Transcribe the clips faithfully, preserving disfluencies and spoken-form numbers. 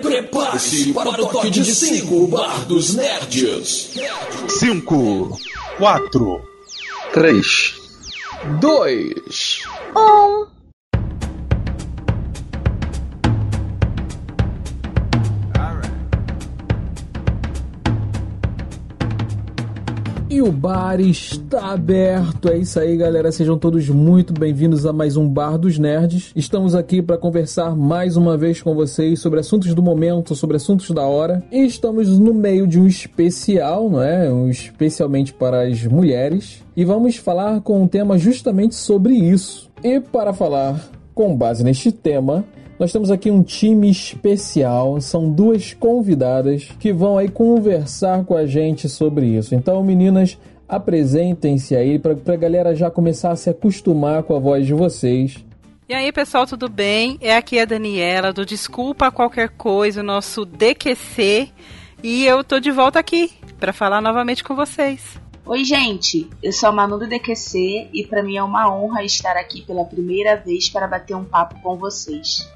Prepare-se para o toque de cinco, Bar dos Nerds. cinco, quatro, três, dois, um. E o bar está aberto, é isso aí galera, sejam todos muito bem-vindos a mais um Bar dos Nerds. Estamos aqui para conversar mais uma vez com vocês sobre assuntos do momento, sobre assuntos da hora. E estamos no meio de um especial, não é? Um especialmente para as mulheres. E vamos falar com um tema justamente sobre isso. E para falar com base neste tema, nós temos aqui um time especial, são duas convidadas que vão aí conversar com a gente sobre isso. Então, meninas, apresentem-se aí para a galera já começar a se acostumar com a voz de vocês. E aí, pessoal, tudo bem? É aqui a Daniela do Desculpa Qualquer Coisa, o nosso D Q C, e eu tô de volta aqui para falar novamente com vocês. Oi, gente! Eu sou a Manu do D Q C e para mim é uma honra estar aqui pela primeira vez para bater um papo com vocês.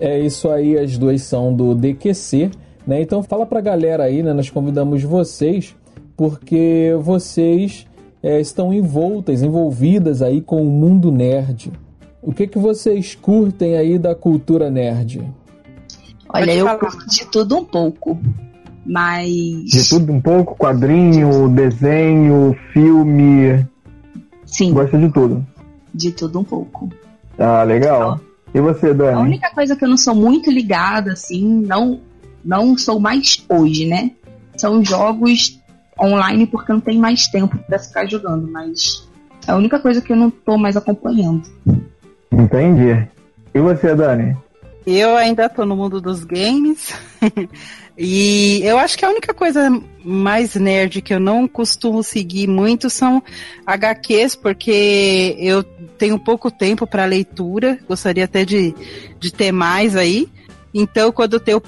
É isso aí, as duas são do D Q C, né? Então fala pra galera aí, né? Nós convidamos vocês porque vocês é, estão envoltas, envolvidas aí com o mundo nerd. O que que vocês curtem aí da cultura nerd? Olha, eu curto de tudo um pouco, mas... De tudo um pouco? Quadrinho, desenho, filme... Sim. Gosto de tudo? De tudo um pouco. Ah, legal. E você, Dani? A única coisa que eu não sou muito ligada, assim, não, não sou mais hoje, né? São jogos online porque eu não tenho mais tempo pra ficar jogando, mas é a única coisa que eu não tô mais acompanhando. Entendi. E você, Dani? Eu ainda tô no mundo dos games. E eu acho que a única coisa mais nerd que eu não costumo seguir muito são H Qs, porque eu tenho pouco tempo para leitura, gostaria até de, de ter mais aí. Então, quando eu tenho,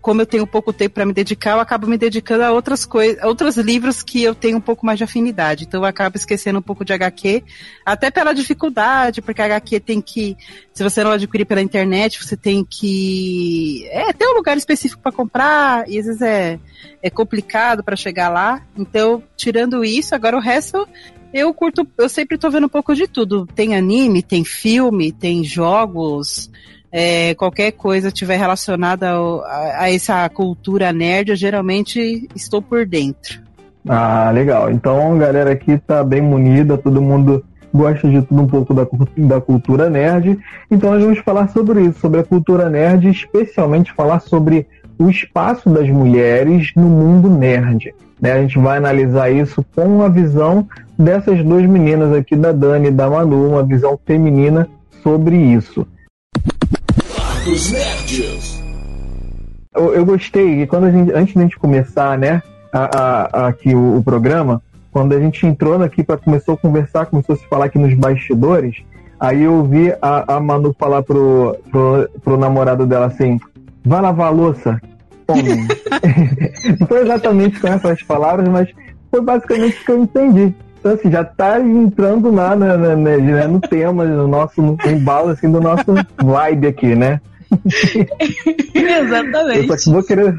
como eu tenho pouco tempo para me dedicar, eu acabo me dedicando a outras coisas, a outros livros que eu tenho um pouco mais de afinidade. Então, eu acabo esquecendo um pouco de H Q, até pela dificuldade, porque H Q tem que, se você não adquirir pela internet, você tem que é, ter um lugar específico para comprar, e às vezes é, é complicado para chegar lá. Então, tirando isso, agora o resto... Eu curto, eu sempre tô vendo um pouco de tudo. Tem anime, tem filme, tem jogos, é, qualquer coisa tiver relacionada ao, a, a essa cultura nerd, eu geralmente estou por dentro. Ah, legal. Então a galera aqui tá bem munida, todo mundo gosta de tudo um pouco da, da cultura nerd. Então nós vamos falar sobre isso, sobre a cultura nerd, especialmente falar sobre o espaço das mulheres no mundo nerd. Né, a gente vai analisar isso com a visão dessas duas meninas aqui, da Dani e da Manu, uma visão feminina sobre isso. Eu, eu gostei, e quando a gente, antes de a gente começar, né, a, a, aqui o, o programa, quando a gente entrou aqui para começou a conversar, começou a se falar aqui nos bastidores, aí eu ouvi a, a Manu falar pro, pro, pro namorado dela assim, vai lavar a louça. Não foi exatamente com essas palavras, mas foi basicamente o que eu entendi. Então assim, já tá entrando na, na, na, na, no tema, no nosso no embalo assim, do nosso vibe aqui, né? Exatamente. Eu só vou querer,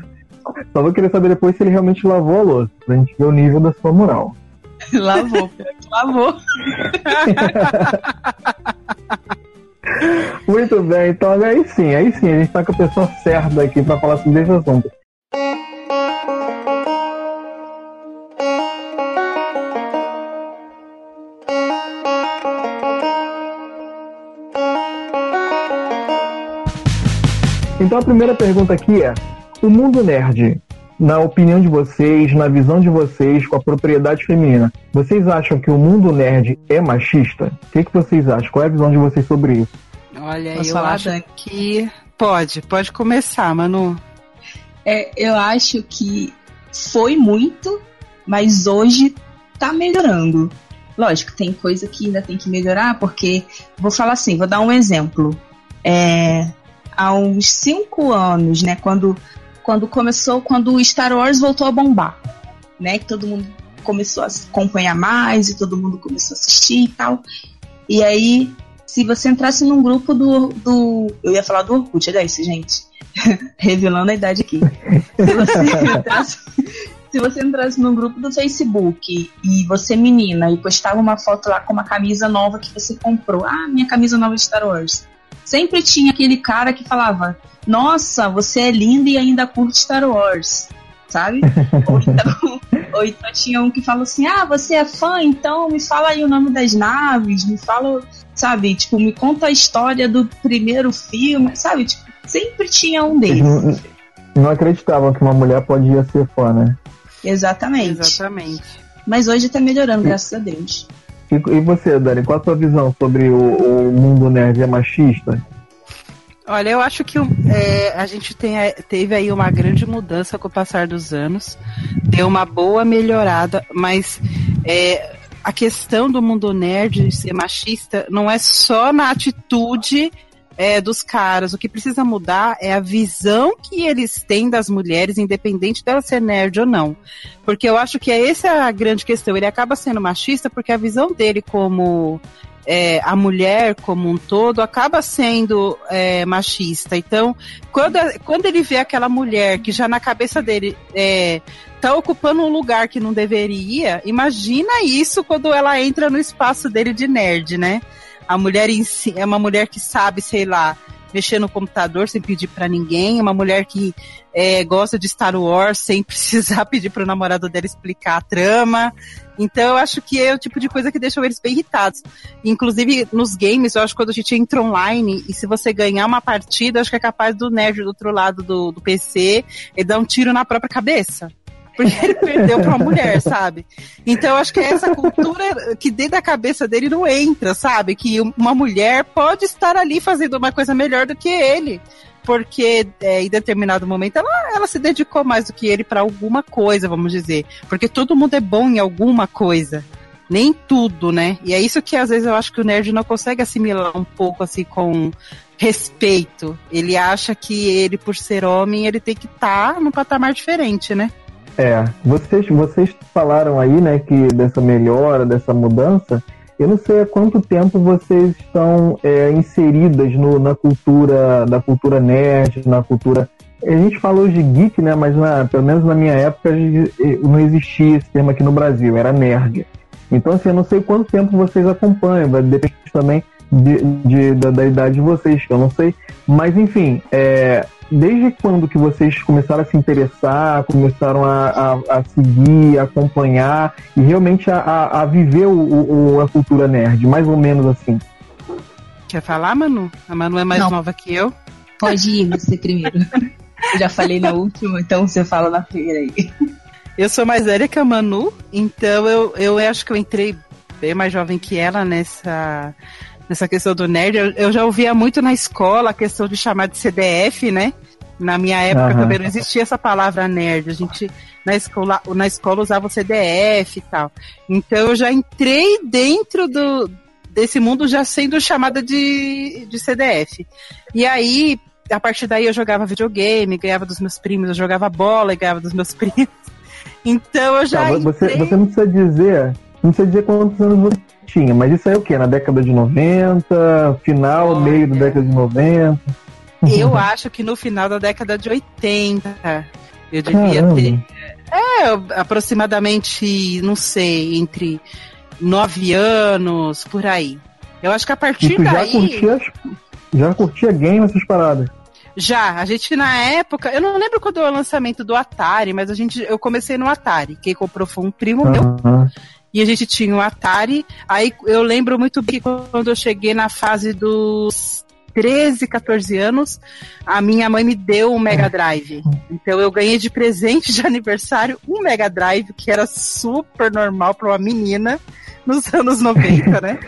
só vou querer saber depois se ele realmente lavou a louça, pra gente ver o nível da sua moral. Lavou, lavou. Muito bem, então aí sim, aí sim, a gente tá com a pessoa certa aqui pra falar sobre esse assunto. Então a primeira pergunta aqui é, o mundo nerd, na opinião de vocês, na visão de vocês, com a propriedade feminina, vocês acham que o mundo nerd é machista? O que, que vocês acham? Qual é a visão de vocês sobre isso? Olha, posso eu falar, acho Dani? que... Pode, pode começar, Manu. É, eu acho que foi muito, mas hoje tá melhorando. Lógico, tem coisa que ainda tem que melhorar, porque... Vou falar assim, vou dar um exemplo. É, há uns cinco anos, né, quando, quando começou, quando o Star Wars voltou a bombar, né, que todo mundo começou a acompanhar mais, e todo mundo começou a assistir e tal. E aí... Se você entrasse num grupo do, do... Eu ia falar do Orkut, olha isso, gente. Revelando a idade aqui. Se você entrasse, se você entrasse no grupo do Facebook e você, menina, e postava uma foto lá com uma camisa nova que você comprou. Ah, minha camisa nova de Star Wars. Sempre tinha aquele cara que falava: nossa, você é linda e ainda curte Star Wars, sabe? Ou então, ou então tinha um que falou assim: ah, você é fã, então me fala aí o nome das naves, me fala, sabe? Tipo, me conta a história do primeiro filme, sabe? Tipo, sempre tinha um deles. Não, não acreditavam que uma mulher podia ser fã, né? Exatamente. Exatamente. Mas hoje tá melhorando, e, graças a Deus. E, e você, Dani, qual a sua visão sobre o, o mundo nerd? É machista? Olha, eu acho que é, a gente tem, teve aí uma grande mudança com o passar dos anos. Deu uma boa melhorada, mas é, a questão do mundo nerd ser machista não é só na atitude é, dos caras. O que precisa mudar é a visão que eles têm das mulheres, independente dela ser nerd ou não. Porque eu acho que essa é a grande questão. Ele acaba sendo machista porque a visão dele como... É, a mulher como um todo acaba sendo é, machista. Então, quando, quando ele vê aquela mulher que já na cabeça dele é, tá ocupando um lugar que não deveria, imagina isso quando ela entra no espaço dele de nerd, né? A mulher em si, é uma mulher que sabe, sei lá, mexer no computador sem pedir pra ninguém, uma mulher que é, gosta de Star Wars sem precisar pedir pro namorado dela explicar a trama. Então eu acho que é o tipo de coisa que deixa eles bem irritados. Inclusive nos games, eu acho que quando a gente entra online e se você ganhar uma partida, eu acho que é capaz do nerd do outro lado do, do P C, ele dar um tiro na própria cabeça. Porque ele perdeu pra uma mulher, sabe? Então eu acho que é essa cultura que dentro da cabeça dele não entra, sabe? Que uma mulher pode estar ali fazendo uma coisa melhor do que ele. Porque é, em determinado momento ela, ela se dedicou mais do que ele pra alguma coisa, vamos dizer. Porque todo mundo é bom em alguma coisa. Nem tudo, né? E é isso que às vezes eu acho que o nerd não consegue assimilar um pouco assim com... respeito. Ele acha que ele, por ser homem, ele tem que estar tá num patamar diferente, né? É, vocês, vocês falaram aí, né, que dessa melhora, dessa mudança, eu não sei há quanto tempo vocês estão é, inseridas no, na cultura, da cultura nerd, na cultura... A gente falou de geek, né, mas na, pelo menos na minha época não existia esse termo aqui no Brasil, era nerd. Então, assim, eu não sei quanto tempo vocês acompanham, vai depender também de, de, da, da idade de vocês, que eu não sei. Mas, enfim, é... Desde quando que vocês começaram a se interessar, começaram a, a, a seguir, a acompanhar e realmente a, a, a viver o, o, a cultura nerd, mais ou menos assim? Quer falar, Manu? A Manu é mais Não. nova que eu. Pode ir, você primeiro. Eu já falei na última, então você fala na primeira aí. Eu sou mais velha que a Manu, então eu, eu acho que eu entrei bem mais jovem que ela nessa... Nessa questão do nerd, eu, eu já ouvia muito na escola a questão de chamar de C D F, né? Na minha época uhum. também não existia essa palavra nerd. A gente, na escola, na escola usava o C D F e tal. Então eu já entrei dentro do, desse mundo já sendo chamada de, de C D F. E aí, a partir daí eu jogava videogame, ganhava dos meus primos, eu jogava bola e ganhava dos meus primos. Então eu já ah, você, entrei... Você não precisa dizer... Não sei dizer quantos anos você tinha, mas isso aí é o quê? Na década de noventa? Final, Olha. meio da década de noventa? Eu acho que no final da década de oitenta. Eu devia Caramba. ter... É, aproximadamente, não sei, entre nove anos, por aí. Eu acho que a partir e tu daí... Já curtia, já curtia game essas paradas? Já, a gente na época, eu não lembro quando era o lançamento do Atari, mas a gente, eu comecei no Atari, quem comprou foi um primo uhum. meu, e a gente tinha o um Atari, aí eu lembro muito bem quando eu cheguei na fase dos treze, catorze anos, a minha mãe me deu um Mega Drive, então eu ganhei de presente de aniversário um Mega Drive, que era super normal pra uma menina, nos anos noventa, né,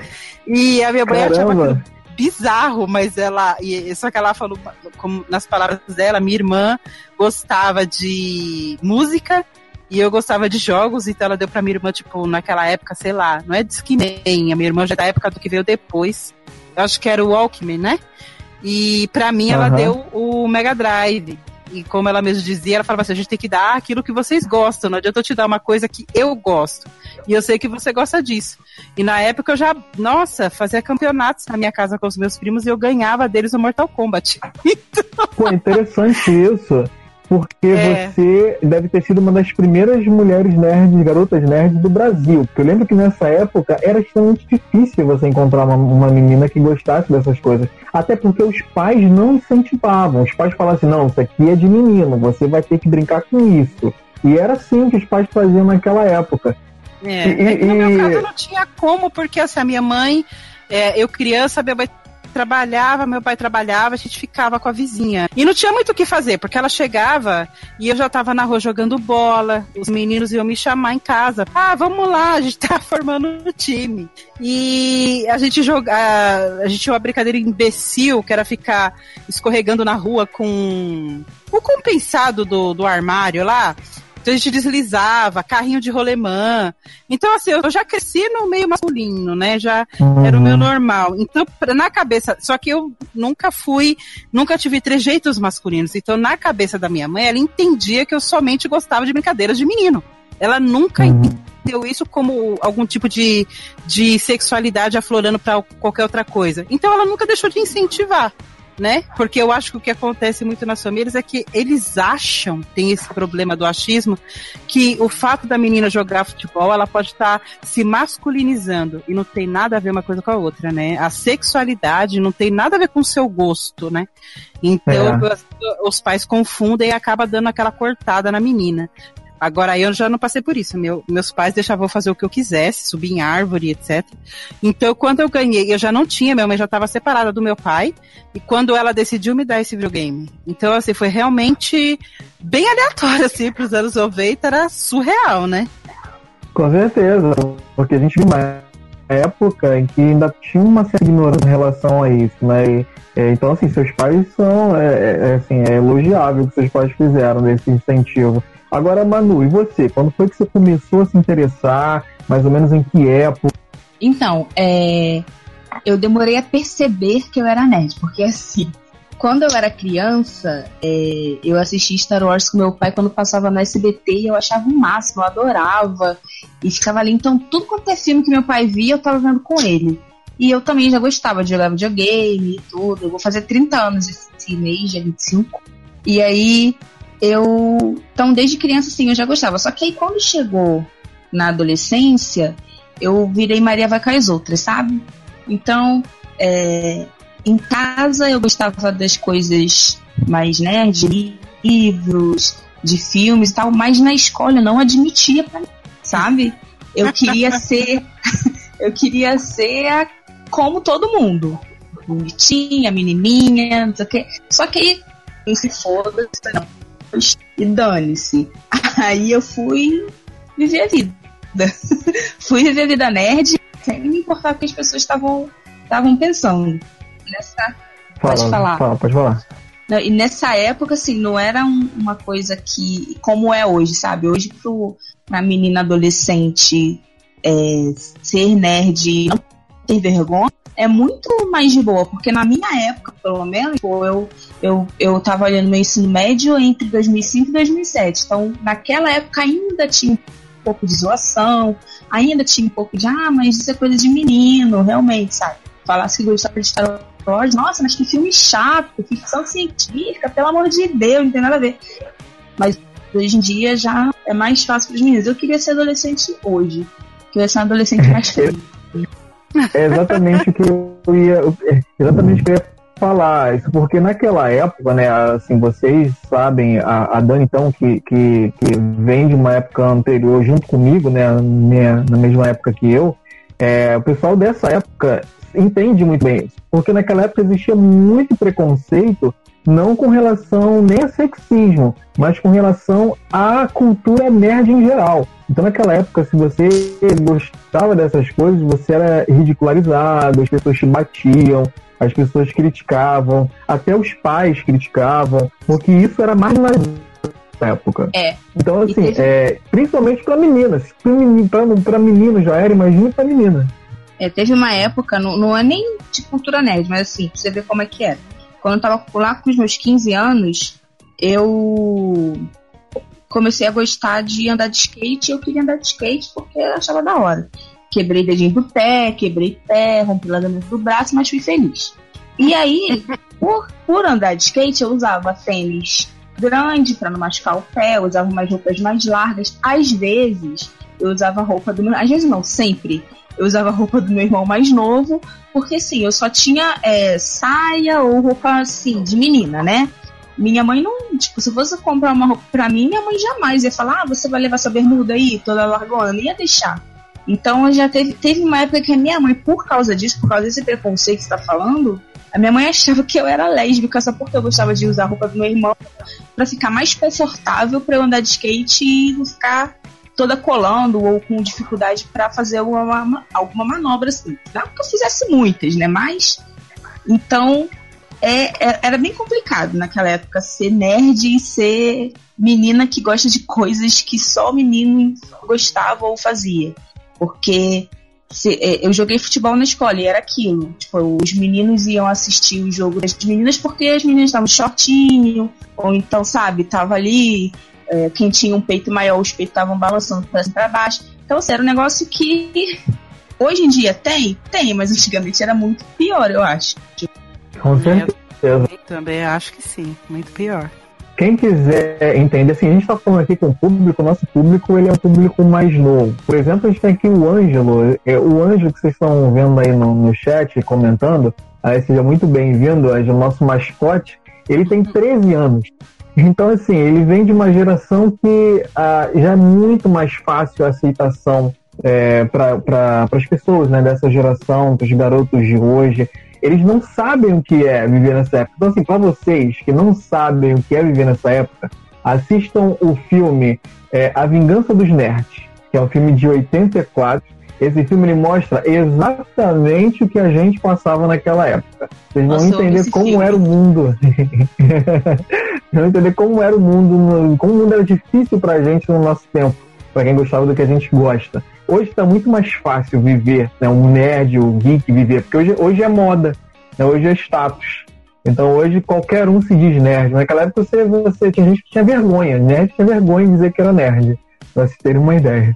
e a minha mãe achava que... bizarro, mas ela, só que ela falou, como nas palavras dela, minha irmã gostava de música e eu gostava de jogos, então ela deu pra minha irmã, tipo, naquela época, sei lá, não é Discman, a minha irmã já é da época do que veio depois, eu acho que era o Walkman, né? E pra mim ela uhum. deu o Mega Drive. E como ela mesmo dizia, ela falava assim, a gente tem que dar aquilo que vocês gostam, não adianta eu te dar uma coisa que eu gosto. E eu sei que você gosta disso. E na época eu já, nossa, fazia campeonatos na minha casa com os meus primos e eu ganhava deles no Mortal Kombat. Então... Pô, interessante isso. Porque é. Você deve ter sido uma das primeiras mulheres nerds, garotas nerds do Brasil. Porque eu lembro que nessa época era extremamente difícil você encontrar uma, uma menina que gostasse dessas coisas. Até porque os pais não incentivavam. Os pais falavam assim, não, isso aqui é de menino, você vai ter que brincar com isso. E era assim que os pais faziam naquela época. É, e, é que no e... meu caso não tinha como, porque assim, a minha mãe, é, eu criança, minha mãe... trabalhava, meu pai trabalhava, a gente ficava com a vizinha. E não tinha muito o que fazer, porque ela chegava e eu já tava na rua jogando bola, os meninos iam me chamar em casa. Ah, vamos lá, a gente tá formando um time. E a gente joga, a gente tinha uma brincadeira imbecil, que era ficar escorregando na rua com o compensado do, do armário lá. Então a gente deslizava, carrinho de rolemã. Então, assim, eu já cresci no meio masculino, né? Já uhum. era o meu normal. Então, na cabeça... Só que eu nunca fui... Nunca tive trejeitos masculinos. Então, na cabeça da minha mãe, ela entendia que eu somente gostava de brincadeiras de menino. Ela nunca uhum. entendeu isso como algum tipo de, de sexualidade aflorando pra qualquer outra coisa. Então, ela nunca deixou de incentivar. Né? Porque eu acho que o que acontece muito nas famílias é que eles acham, tem esse problema do achismo, que o fato da menina jogar futebol, ela pode estar se masculinizando, e não tem nada a ver uma coisa com a outra, né? A sexualidade não tem nada a ver com o seu gosto, né? Então, é. os pais confundem e acaba dando aquela cortada na menina. Agora, eu já não passei por isso. Meu, meus pais deixavam eu fazer o que eu quisesse, subir em árvore, etcétera. Então, quando eu ganhei, eu já não tinha, minha mãe já estava separada do meu pai, e quando ela decidiu me dar esse videogame. Então, assim, foi realmente bem aleatório, assim, para os anos noventa, era surreal, né? Com certeza, porque a gente viu uma época em que ainda tinha uma certa ignorância em relação a isso, né? E, é, então, assim, seus pais são, é, é, assim, é elogiável o que seus pais fizeram nesse incentivo. Agora, Manu, e você? Quando foi que você começou a se interessar? Mais ou menos em que época? Então, é... eu demorei a perceber que eu era nerd. Porque, assim, quando eu era criança, é... eu assistia Star Wars com meu pai quando passava na S B T e eu achava o máximo, eu adorava. E ficava ali, então, tudo quanto é filme que meu pai via, eu tava vendo com ele. E eu também já gostava de jogar videogame e tudo. Eu vou fazer trinta anos esse mês, dia vinte e cinco. E aí... Eu, então, desde criança, sim, eu já gostava. Só que aí, quando chegou na adolescência, eu virei Maria vai com as outras, sabe? Então, é, em casa, eu gostava das coisas mais, né, de livros, de filmes e tal, mas na escola eu não admitia pra mim, sabe? Eu queria ser... eu queria ser como todo mundo. Bonitinha, menininha, não sei o quê. Só que aí, não se foda, não. E dane-se. Aí eu fui viver a vida. Fui viver a vida nerd, sem me importar o que as pessoas estavam pensando. Nessa... Fala, pode falar. Fala, pode falar. Não, e nessa época, assim, não era um, uma coisa que... Como é hoje, sabe? Hoje, pro, pra menina adolescente é, ser nerd e não ter vergonha, é muito mais de boa, porque na minha época, pelo menos, eu, eu, eu tava olhando meu ensino médio entre dois mil e cinco e dois mil e sete, então naquela época ainda tinha um pouco de zoação, ainda tinha um pouco de, ah, mas isso é coisa de menino, realmente, sabe? Falasse que gostava de Star Wars, nossa, mas que filme chato, ficção científica, pelo amor de Deus, não tem nada a ver. Mas hoje em dia já é mais fácil para os meninos. Eu queria ser adolescente hoje, eu queria ser um adolescente mais feio. É exatamente o que eu ia, exatamente o que eu ia falar. Isso porque naquela época, né, assim, vocês sabem, a, a Dani, então, que, que, que vem de uma época anterior junto comigo, né, minha, na mesma época que eu, é, o pessoal dessa época entende muito bem isso. Porque naquela época existia muito preconceito, não com relação nem a sexismo, mas com relação à cultura nerd em geral. Então, naquela época, se você gostava dessas coisas, você era ridicularizado, as pessoas te batiam, as pessoas criticavam, até os pais criticavam, porque isso era marginalizado na época. É. Então, assim, teve... é, principalmente para meninas. Para menino já era, imagina para menina. É, teve uma época, não, não é nem de cultura nerd, mas assim, pra você ver como é que era. Quando eu tava lá com os meus quinze anos, eu comecei a gostar de andar de skate. Eu queria andar de skate porque eu achava da hora. Quebrei dedinho do pé, quebrei pé, rompi ligamento do braço, mas fui feliz. E aí, por, por andar de skate, eu usava tênis grande para não machucar o pé, eu usava umas roupas mais largas. Às vezes, eu usava roupa do meu... Às vezes não, sempre. Eu usava roupa do meu irmão mais novo, porque assim, eu só tinha é, saia ou roupa assim, de menina, né? Minha mãe não... Tipo, se fosse comprar uma roupa pra mim, minha mãe jamais ia falar: ah, você vai levar essa bermuda aí, toda largona? Não ia deixar. Então, já teve, teve uma época que a minha mãe, por causa disso, por causa desse preconceito que você tá falando, a minha mãe achava que eu era lésbica só porque eu gostava de usar a roupa do meu irmão pra ficar mais confortável pra eu andar de skate e não ficar toda colando ou com dificuldade pra fazer alguma, alguma manobra, assim. Não que eu fizesse muitas, né? Mas, então, é, era bem complicado naquela época ser nerd e ser menina que gosta de coisas que só o menino gostava ou fazia. Porque se, eu joguei futebol na escola e era aquilo. Tipo, os meninos iam assistir o jogo das meninas porque as meninas estavam shortinho, ou então, sabe, tava ali, é, quem tinha um peito maior, os peitos estavam balançando pra cima e pra baixo. Então, assim, era um negócio que hoje em dia tem? Tem, mas antigamente era muito pior, eu acho. Com certeza. Eu também acho que sim, muito pior. Quem quiser entender, assim, a gente tá falando aqui com o público, o nosso público, ele é um público mais novo. Por exemplo, a gente tem aqui o Ângelo, é, o Ângelo que vocês estão vendo aí no, no chat, comentando, aí seja muito bem-vindo, Ângelo, o nosso mascote, ele tem treze anos. Então, assim, ele vem de uma geração que ah, já é muito mais fácil a aceitação é, para pra, as pessoas, né, dessa geração, para os garotos de hoje. Eles não sabem o que é viver nessa época. Então, assim, pra vocês que não sabem o que é viver nessa época, assistam o filme é, A Vingança dos Nerds, que é um filme de oitenta e quatro. Esse filme, ele mostra exatamente o que a gente passava naquela época. Vocês vão entender como filme. Era o mundo. Vocês vão entender como era o mundo, como o mundo era difícil pra gente no nosso tempo, pra quem gostava do que a gente gosta. Hoje está muito mais fácil viver, né? Um nerd, um geek viver, porque hoje, hoje é moda, né? Hoje é status. Então hoje qualquer um se diz nerd. Naquela época você, você, tinha gente que tinha vergonha, nerd tinha vergonha de dizer que era nerd, pra se terem uma ideia.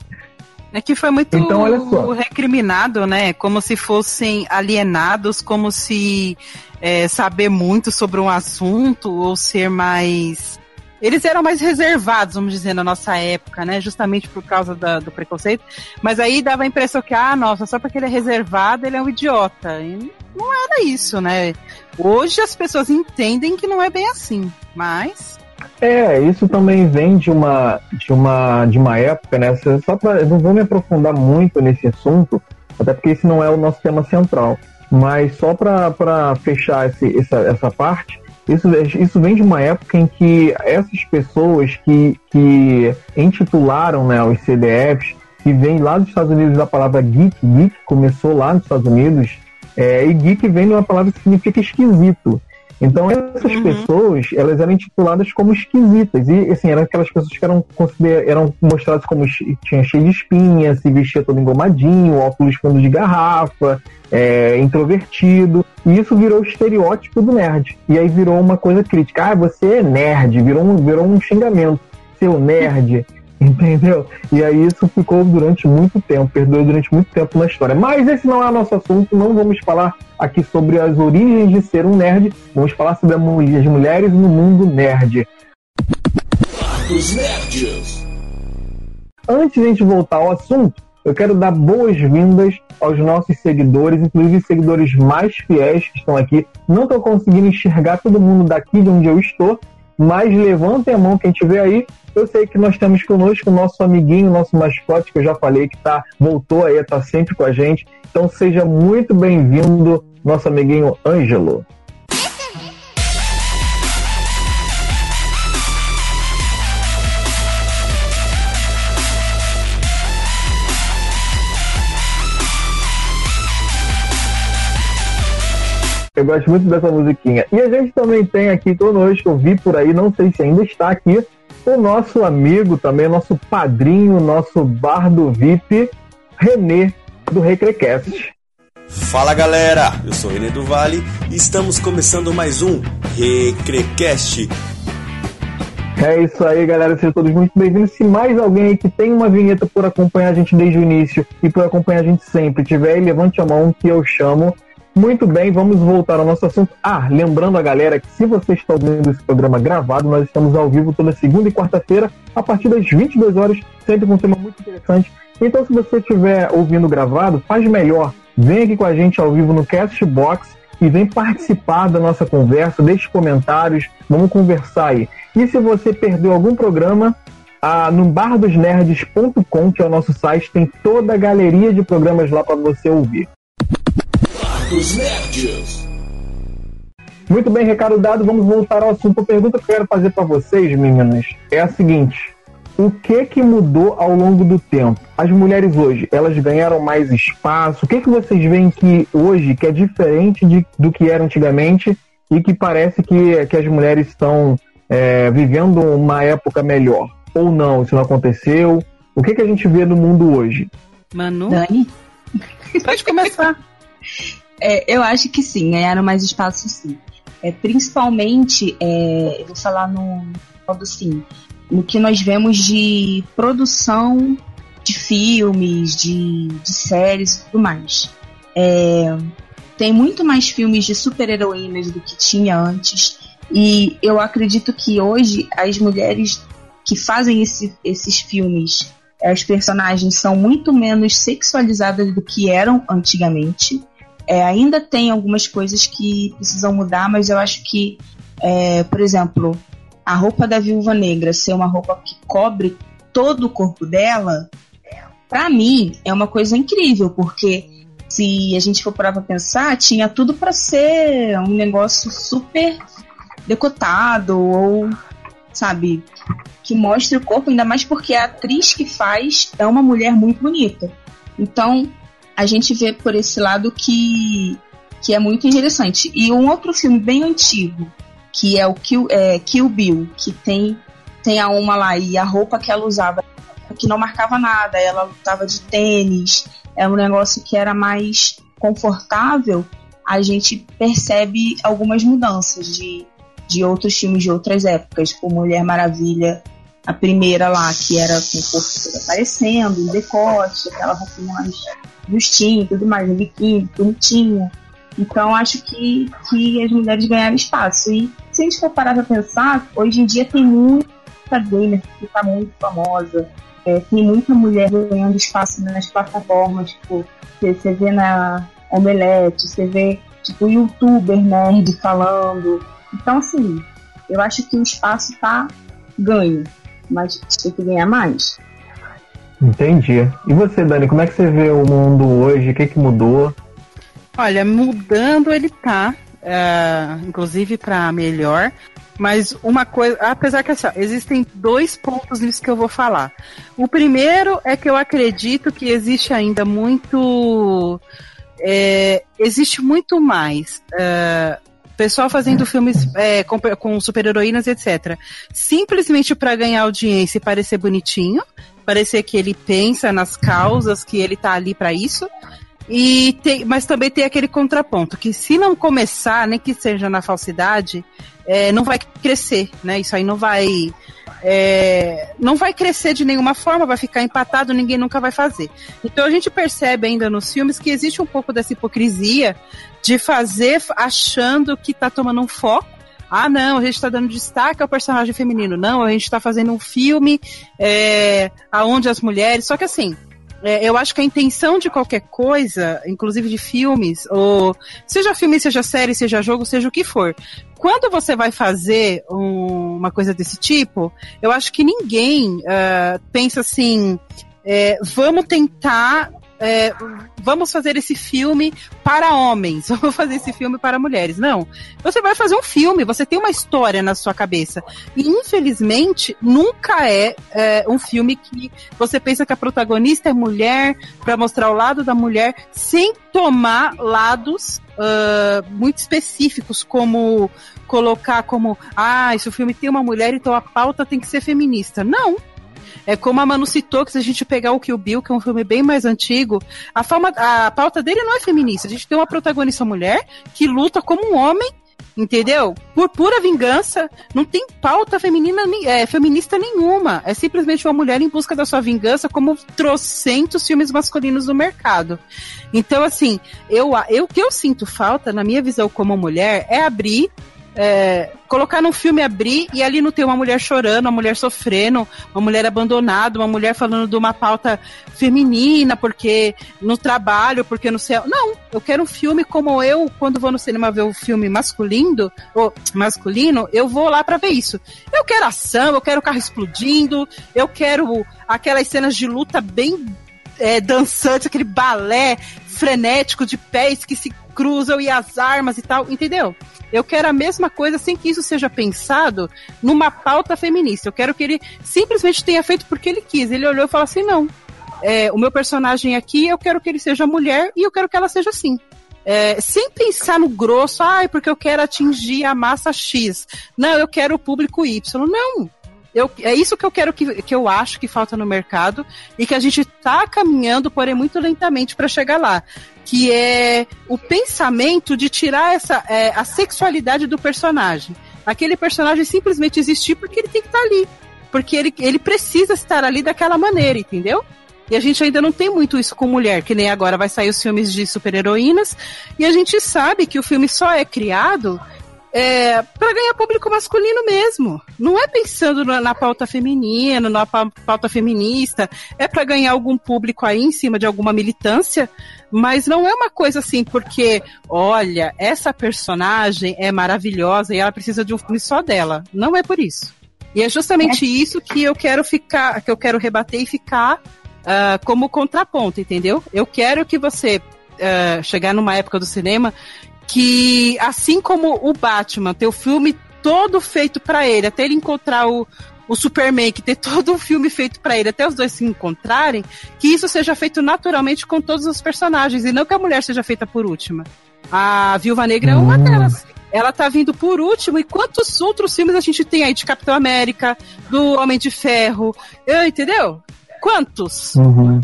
É que foi muito então, olha só. Recriminado, né? Como se fossem alienados, como se é, saber muito sobre um assunto ou ser mais... Eles eram mais reservados, vamos dizer, na nossa época, né? Justamente por causa da, do preconceito. Mas aí dava a impressão que, ah, nossa, só porque ele é reservado, ele é um idiota. E não era isso, né? Hoje as pessoas entendem que não é bem assim, mas... É, isso também vem de uma, de uma, de uma época, né? Só pra, eu não vou me aprofundar muito nesse assunto, até porque esse não é o nosso tema central. Mas só pra, pra fechar esse, essa, essa parte... Isso, isso vem de uma época em que essas pessoas que, que intitularam, né, os C D Fs, que vem lá dos Estados Unidos da palavra geek, geek começou lá nos Estados Unidos, é, e geek vem de uma palavra que significa esquisito. Então essas uhum. pessoas, elas eram intituladas como esquisitas, e assim, eram aquelas pessoas que eram, consider... eram mostradas como tinha cheio de espinha, se vestia todo engomadinho, óculos fundo de garrafa, é, introvertido, e isso virou o estereótipo do nerd, e aí virou uma coisa crítica, ah, você é nerd, virou um, virou um xingamento, seu nerd, entendeu? E aí isso ficou durante muito tempo, perdurou durante muito tempo na história, mas esse não é o nosso assunto, não vamos falar aqui sobre as origens de ser um nerd, vamos falar sobre as mulheres no mundo nerd. Antes de a gente voltar ao assunto, eu quero dar boas-vindas aos nossos seguidores, inclusive os seguidores mais fiéis que estão aqui. Não estou conseguindo enxergar todo mundo daqui de onde eu estou, mas levantem a mão quem estiver aí. Eu sei que nós temos conosco o nosso amiguinho, nosso mascote, que eu já falei que tá, voltou aí, está sempre com a gente. Então seja muito bem-vindo, nosso amiguinho Ângelo. Eu gosto muito dessa musiquinha. E a gente também tem aqui conosco, eu vi por aí, não sei se ainda está aqui, o nosso amigo também, nosso padrinho, nosso bar do V I P, Renê do Recrecast. Fala galera, eu sou o Renê do Vale e estamos começando mais um Recrecast. É isso aí, galera. Sejam todos muito bem-vindos. Se mais alguém aí que tem uma vinheta por acompanhar a gente desde o início e por acompanhar a gente sempre tiver, levante a mão que eu chamo. Muito bem, vamos voltar ao nosso assunto. Ah, lembrando a galera que se você está ouvindo esse programa gravado, nós estamos ao vivo toda segunda e quarta-feira, a partir das vinte e duas horas, sempre com um tema muito interessante. Então, se você estiver ouvindo gravado, faz melhor. Vem aqui com a gente ao vivo no Castbox e vem participar da nossa conversa, deixe comentários, vamos conversar aí. E se você perdeu algum programa, ah, no bar dos nerds ponto com, que é o nosso site, tem toda a galeria de programas lá para você ouvir. Dos Nerds. Muito bem, recado dado, vamos voltar ao assunto. A pergunta que eu quero fazer para vocês, meninas, é a seguinte: o que que mudou ao longo do tempo? As mulheres hoje, elas ganharam mais espaço? O que que vocês veem que hoje que é diferente de, do que era antigamente e que parece que, que as mulheres estão é, vivendo uma época melhor? Ou não, isso não aconteceu? O que que a gente vê no mundo hoje? Manu? Dani? Pode começar. É, eu acho que sim, ganharam mais espaço sim. É, principalmente, é, eu vou falar no, no, sim, no que nós vemos de produção de filmes, de, de séries e tudo mais. É, tem muito mais filmes de super-heroínas do que tinha antes. E eu acredito que hoje as mulheres que fazem esse, esses filmes, as personagens são muito menos sexualizadas do que eram antigamente. É, ainda tem algumas coisas que precisam mudar, mas eu acho que, é, por exemplo, a roupa da Viúva Negra ser uma roupa que cobre todo o corpo dela, pra mim, é uma coisa incrível, porque se a gente for parar pra pensar, tinha tudo pra ser um negócio super decotado, ou, sabe, que mostre o corpo, ainda mais porque a atriz que faz é uma mulher muito bonita. Então, a gente vê por esse lado que, que é muito interessante. E um outro filme bem antigo, que é o Kill, é, Kill Bill, que tem, tem a uma lá, e a roupa que ela usava, que não marcava nada, ela lutava de tênis, é um negócio que era mais confortável, a gente percebe algumas mudanças de, de outros filmes de outras épocas, como Mulher Maravilha, a primeira lá, que era com o corpo aparecendo, o decote, aquela roupinha mais justinha, tudo mais, um biquinho, bonitinho. Então, acho que, que as mulheres ganharam espaço. E se a gente for parar pra pensar, hoje em dia tem muita gamer que tá muito famosa, é, tem muita mulher ganhando espaço nas plataformas, tipo, você vê na Omelete, você vê, tipo, youtuber nerd falando. Então, assim, eu acho que o espaço tá ganho, mas tem que ganhar mais. Entendi. E você, Dani, como é que você vê o mundo hoje? O que que mudou? Olha, mudando ele tá, uh, inclusive para melhor, mas uma coisa, apesar que assim, existem dois pontos nisso que eu vou falar. O primeiro é que eu acredito que existe ainda muito, é, existe muito mais... Uh, pessoal fazendo filmes é, com, com super-heroínas, etcétera. Simplesmente para ganhar audiência e parecer bonitinho, parecer que ele pensa nas causas, que ele tá ali para isso. E tem, mas também tem aquele contraponto, que se não começar, nem que seja na falsidade, é, não vai crescer, né? Isso aí não vai... É, não vai crescer de nenhuma forma, vai ficar empatado, ninguém nunca vai fazer. Então a gente percebe ainda nos filmes que existe um pouco dessa hipocrisia de fazer achando que tá tomando um foco. Ah, não, a gente tá dando destaque ao personagem feminino. Não, a gente tá fazendo um filme é, aonde as mulheres... Só que assim, é, eu acho que a intenção de qualquer coisa, inclusive de filmes, ou seja filme, seja série, seja jogo, seja o que for... Quando você vai fazer um, uma coisa desse tipo, eu acho que ninguém uh, pensa assim, é, vamos tentar, é, vamos fazer esse filme para homens, vamos fazer esse filme para mulheres. Não, você vai fazer um filme, você tem uma história na sua cabeça. E, infelizmente, nunca é, é um filme que você pensa que a protagonista é mulher, para mostrar o lado da mulher, sem tomar lados uh, muito específicos, como... colocar como, ah, esse filme tem uma mulher, então a pauta tem que ser feminista. Não. É como a Manu citou, que se a gente pegar o Kill Bill, que é um filme bem mais antigo, a, forma, a pauta dele não é feminista. A gente tem uma protagonista mulher que luta como um homem entendeu? Por pura vingança, não tem pauta feminina, é, feminista nenhuma. É simplesmente uma mulher em busca da sua vingança, como trocentos filmes masculinos no mercado. Então, assim, eu, eu, o que eu sinto falta, na minha visão como mulher, é abrir... É, colocar num filme, abrir e ali não ter uma mulher chorando, uma mulher sofrendo, uma mulher abandonada, uma mulher falando de uma pauta feminina, porque no trabalho, porque no céu. Não, eu quero um filme como eu, quando vou no cinema ver um filme masculino, ou masculino, eu vou lá pra ver isso. Eu quero ação, eu quero carro explodindo, eu quero aquelas cenas de luta bem é, dançantes, aquele balé frenético de pés que se cruzam e as armas e tal, entendeu? Eu quero a mesma coisa sem que isso seja pensado numa pauta feminista. Eu quero que ele simplesmente tenha feito porque ele quis. Ele olhou e falou assim, não, é, o meu personagem aqui, eu quero que ele seja mulher e eu quero que ela seja assim. É, sem pensar no grosso, ah, é porque eu quero atingir a massa X. Não, eu quero o público Y. Não. Eu, é isso que eu quero que, que eu acho que falta no mercado e que a gente está caminhando, porém muito lentamente para chegar lá, que é o pensamento de tirar essa, é, a sexualidade do personagem. Aquele personagem simplesmente existir porque ele tem que estar ali, porque ele, ele precisa estar ali daquela maneira, entendeu? E a gente ainda não tem muito isso com mulher, que nem agora vai sair os filmes de super-heroínas e a gente sabe que o filme só é criado... É, para ganhar público masculino mesmo. Não é pensando na, na pauta feminina, na pauta feminista, é para ganhar algum público aí em cima de alguma militância, mas não é uma coisa assim, porque, olha, essa personagem é maravilhosa e ela precisa de um filme só dela. Não é por isso. E é justamente isso que eu quero ficar, que eu quero rebater e ficar uh, como contraponto, entendeu? Eu quero que você uh, chegar numa época do cinema que, assim como o Batman ter o filme todo feito pra ele, até ele encontrar o, o Superman, que ter todo o filme feito pra ele, até os dois se encontrarem, que isso seja feito naturalmente com todos os personagens, e não que a mulher seja feita por última. A Viúva Negra é uma delas. Ela tá vindo por último, e quantos outros filmes a gente tem aí de Capitão América, do Homem de Ferro, eu, entendeu? Quantos? Uhum.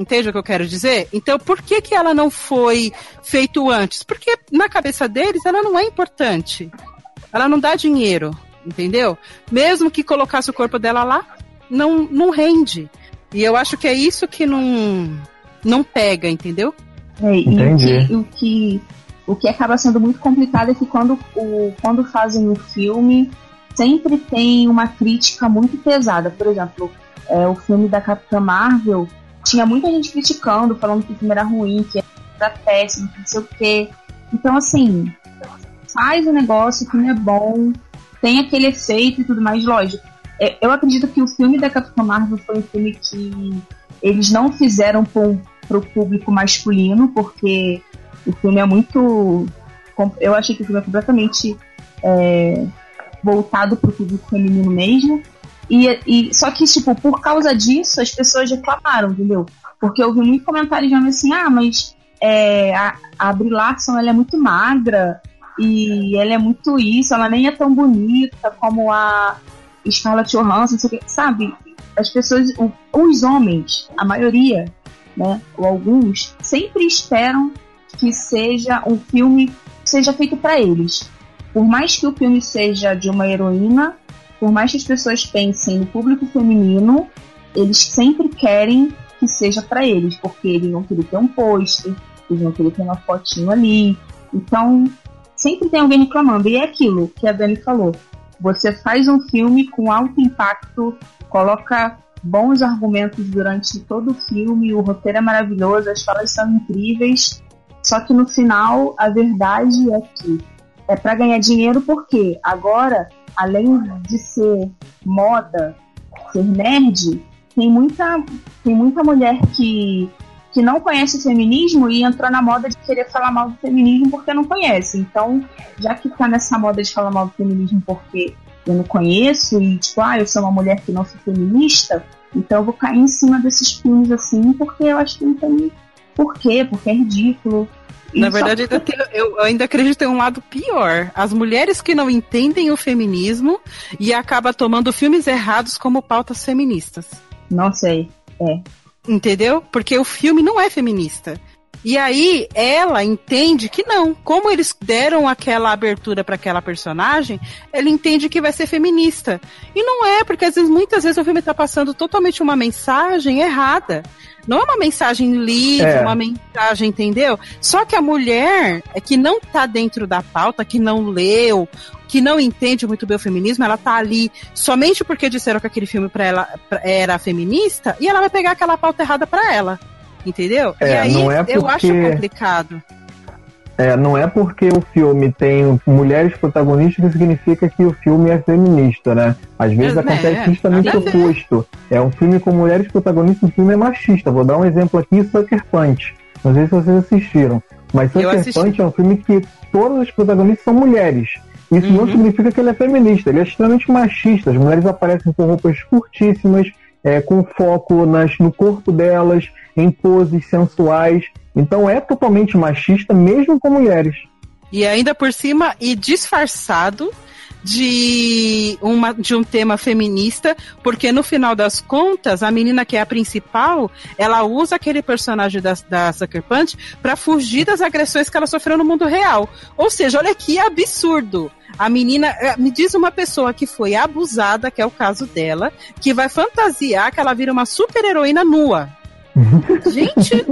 Entende o que eu quero dizer? Então, por que que ela não foi feito antes? Porque na cabeça deles, ela não é importante. Ela não dá dinheiro, entendeu? Mesmo que colocasse o corpo dela lá, não, não rende. E eu acho que é isso que não, não pega, entendeu? É, e entendi. O que, o, que, o que acaba sendo muito complicado é que quando, o, quando fazem o filme, sempre tem uma crítica muito pesada. Por exemplo, é, o filme da Capitã Marvel... Tinha muita gente criticando, falando que o filme era ruim, que era péssimo, que não sei o quê. Então, assim, faz o negócio, o filme é bom, tem aquele efeito e tudo mais, lógico. Eu acredito que o filme da Capitã Marvel foi um filme que eles não fizeram para o público masculino, porque o filme é muito... Eu achei que o filme é completamente é, voltado para o público feminino mesmo. E, e, só que, tipo, por causa disso, as pessoas reclamaram, entendeu? Porque eu vi muitos comentários dizendo assim, ah, mas é, a, a Brie Larson, ela é muito magra, e ela é muito isso, ela nem é tão bonita como a Scarlett Johansson, não sei o que, sabe? As pessoas, os homens, a maioria, né, ou alguns, sempre esperam que seja um filme, seja feito pra eles. Por mais que o filme seja de uma heroína, por mais que as pessoas pensem no público feminino, eles sempre querem que seja pra eles, porque eles vão querer ter um pôster, eles vão querer ter uma fotinho ali. Então, sempre tem alguém reclamando. E é aquilo que a Dani falou. Você faz um filme com alto impacto, coloca bons argumentos durante todo o filme, o roteiro é maravilhoso, as falas são incríveis, só que no final, a verdade é que é pra ganhar dinheiro, porque agora... Além de ser moda, ser nerd, tem muita, tem muita mulher que, que não conhece o feminismo e entrou na moda de querer falar mal do feminismo porque não conhece. Então, já que tá nessa moda de falar mal do feminismo porque eu não conheço e, tipo, ah, eu sou uma mulher que não sou feminista, então eu vou cair em cima desses filmes assim porque eu acho que não tem porquê, porque é ridículo. Na verdade, ainda tenho, eu ainda acredito em um lado pior. As mulheres que não entendem o feminismo e acabam tomando filmes errados como pautas feministas. Não sei, é. Entendeu? Porque o filme não é feminista. E aí ela entende que não. Como eles deram aquela abertura para aquela personagem, ela entende que vai ser feminista. E não é, porque às vezes, muitas vezes o filme está passando totalmente uma mensagem errada. Não é uma mensagem livre, é. uma mensagem, entendeu? Só que a mulher que não tá dentro da pauta, que não leu, que não entende muito bem o feminismo, ela tá ali somente porque disseram que aquele filme pra ela era feminista, e ela vai pegar aquela pauta errada pra ela. Entendeu? É, e aí não é porque... eu acho complicado. É, não é porque o filme tem mulheres protagonistas que significa que o filme é feminista, né? Às vezes é, acontece é, justamente o oposto. É um filme com mulheres protagonistas, o filme é machista. Vou dar um exemplo aqui, Sucker Punch. Não sei se vocês assistiram, mas Sucker Punch é um filme que todas as protagonistas são mulheres. Isso uhum. não significa que ele é feminista, ele é extremamente machista. As mulheres aparecem com roupas curtíssimas, é, com foco nas, no corpo delas, em poses sensuais. Então é totalmente machista, mesmo com mulheres. E ainda por cima, e disfarçado de, uma, de um tema feminista, porque no final das contas, a menina que é a principal, ela usa aquele personagem da, da Sucker Punch para fugir das agressões que ela sofreu no mundo real. Ou seja, olha que absurdo. A menina, me diz uma pessoa que foi abusada, que é o caso dela, que vai fantasiar que ela vira uma super heroína nua. Gente,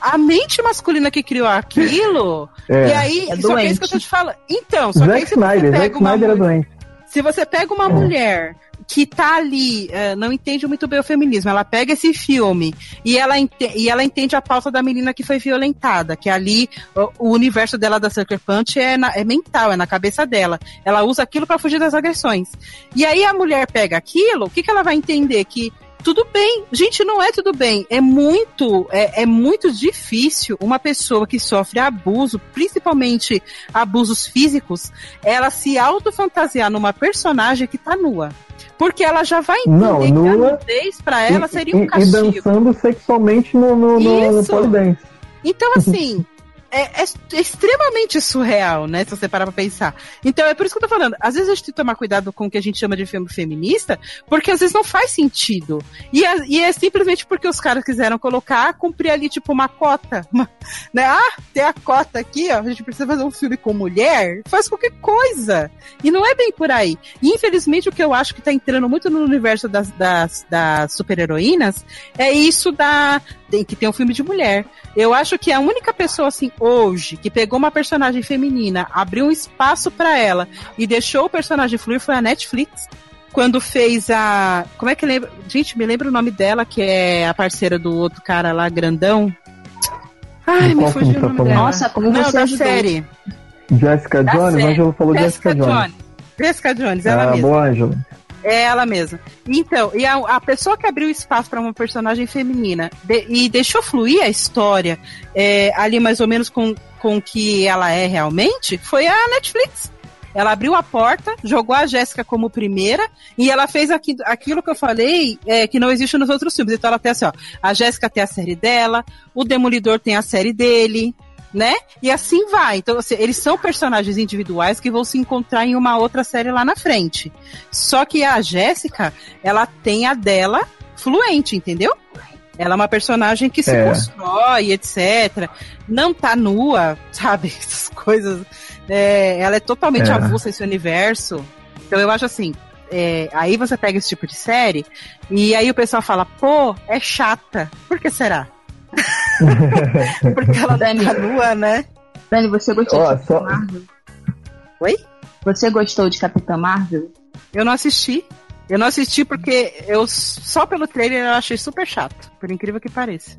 a mente masculina que criou aquilo, é, e aí, é só que é isso que eu tô te falando. Então, só que aí se Snyder, você pega uma mulher, se você pega uma é. mulher que tá ali, uh, não entende muito bem o feminismo, ela pega esse filme e ela, ente- e ela entende a pauta da menina que foi violentada, que ali o, o universo dela da Sucker Punch é, na, é mental, é na cabeça dela. Ela usa aquilo pra fugir das agressões. E aí a mulher pega aquilo, o que que ela vai entender? Que tudo bem, gente, não é tudo bem. É muito, é, é muito difícil uma pessoa que sofre abuso, principalmente abusos físicos, ela se autofantasiar numa personagem que tá nua. Porque ela já vai entender não, que nua, a nudez pra ela e, seria um castigo. E dançando sexualmente no, no, no, no pole dance. Então, assim... É, é extremamente surreal, né? Se você parar pra pensar. Então, é por isso que eu tô falando. Às vezes a gente tem que tomar cuidado com o que a gente chama de filme feminista, porque às vezes não faz sentido. E é, e é simplesmente porque os caras quiseram colocar, cumprir ali, tipo, uma cota. Uma, né? Ah, tem a cota aqui, ó. A gente precisa fazer um filme com mulher. Faz qualquer coisa. E não é bem por aí. E, infelizmente, o que eu acho que tá entrando muito no universo das, das, das super-heroínas é isso da... Tem que ter um filme de mulher. Eu acho que a única pessoa, assim, hoje, que pegou uma personagem feminina, abriu um espaço pra ela e deixou o personagem fluir foi a Netflix. Quando fez a... Como é que lembra? Gente, me lembra o nome dela, que é a parceira do outro cara lá, grandão. Ai, me fugiu o nome dela. Nossa, como você ajudou. Não, da série. Jessica Jones? O Ângelo falou Jessica Jones. Jessica Jones, ela mesma. Ah, boa, Ângelo. É ela mesma. Então, e a, a pessoa que abriu espaço para uma personagem feminina de, e deixou fluir a história é, ali mais ou menos com o que ela é realmente, foi a Netflix. Ela abriu a porta, jogou a Jéssica como primeira e ela fez aqui, aquilo que eu falei é, que não existe nos outros filmes. Então ela tem assim, ó, a Jéssica tem a série dela, o Demolidor tem a série dele... Né? E assim vai. Então, assim, eles são personagens individuais que vão se encontrar em uma outra série lá na frente. Só que a Jéssica, ela tem a dela fluente, entendeu? Ela é uma personagem que se é. constrói, etcétera. Não tá nua, sabe? Essas coisas. É, ela é totalmente é. avulsa esse universo. Então, eu acho assim. É, aí você pega esse tipo de série e aí o pessoal fala, pô, é chata. Por que será? Porque ela Dani, tá nua, né? Dani, você gostou oh, de Capitã só... Marvel? Oi? Você gostou de Capitã Marvel? Eu não assisti. Eu não assisti porque eu só pelo trailer eu achei super chato, por incrível que pareça.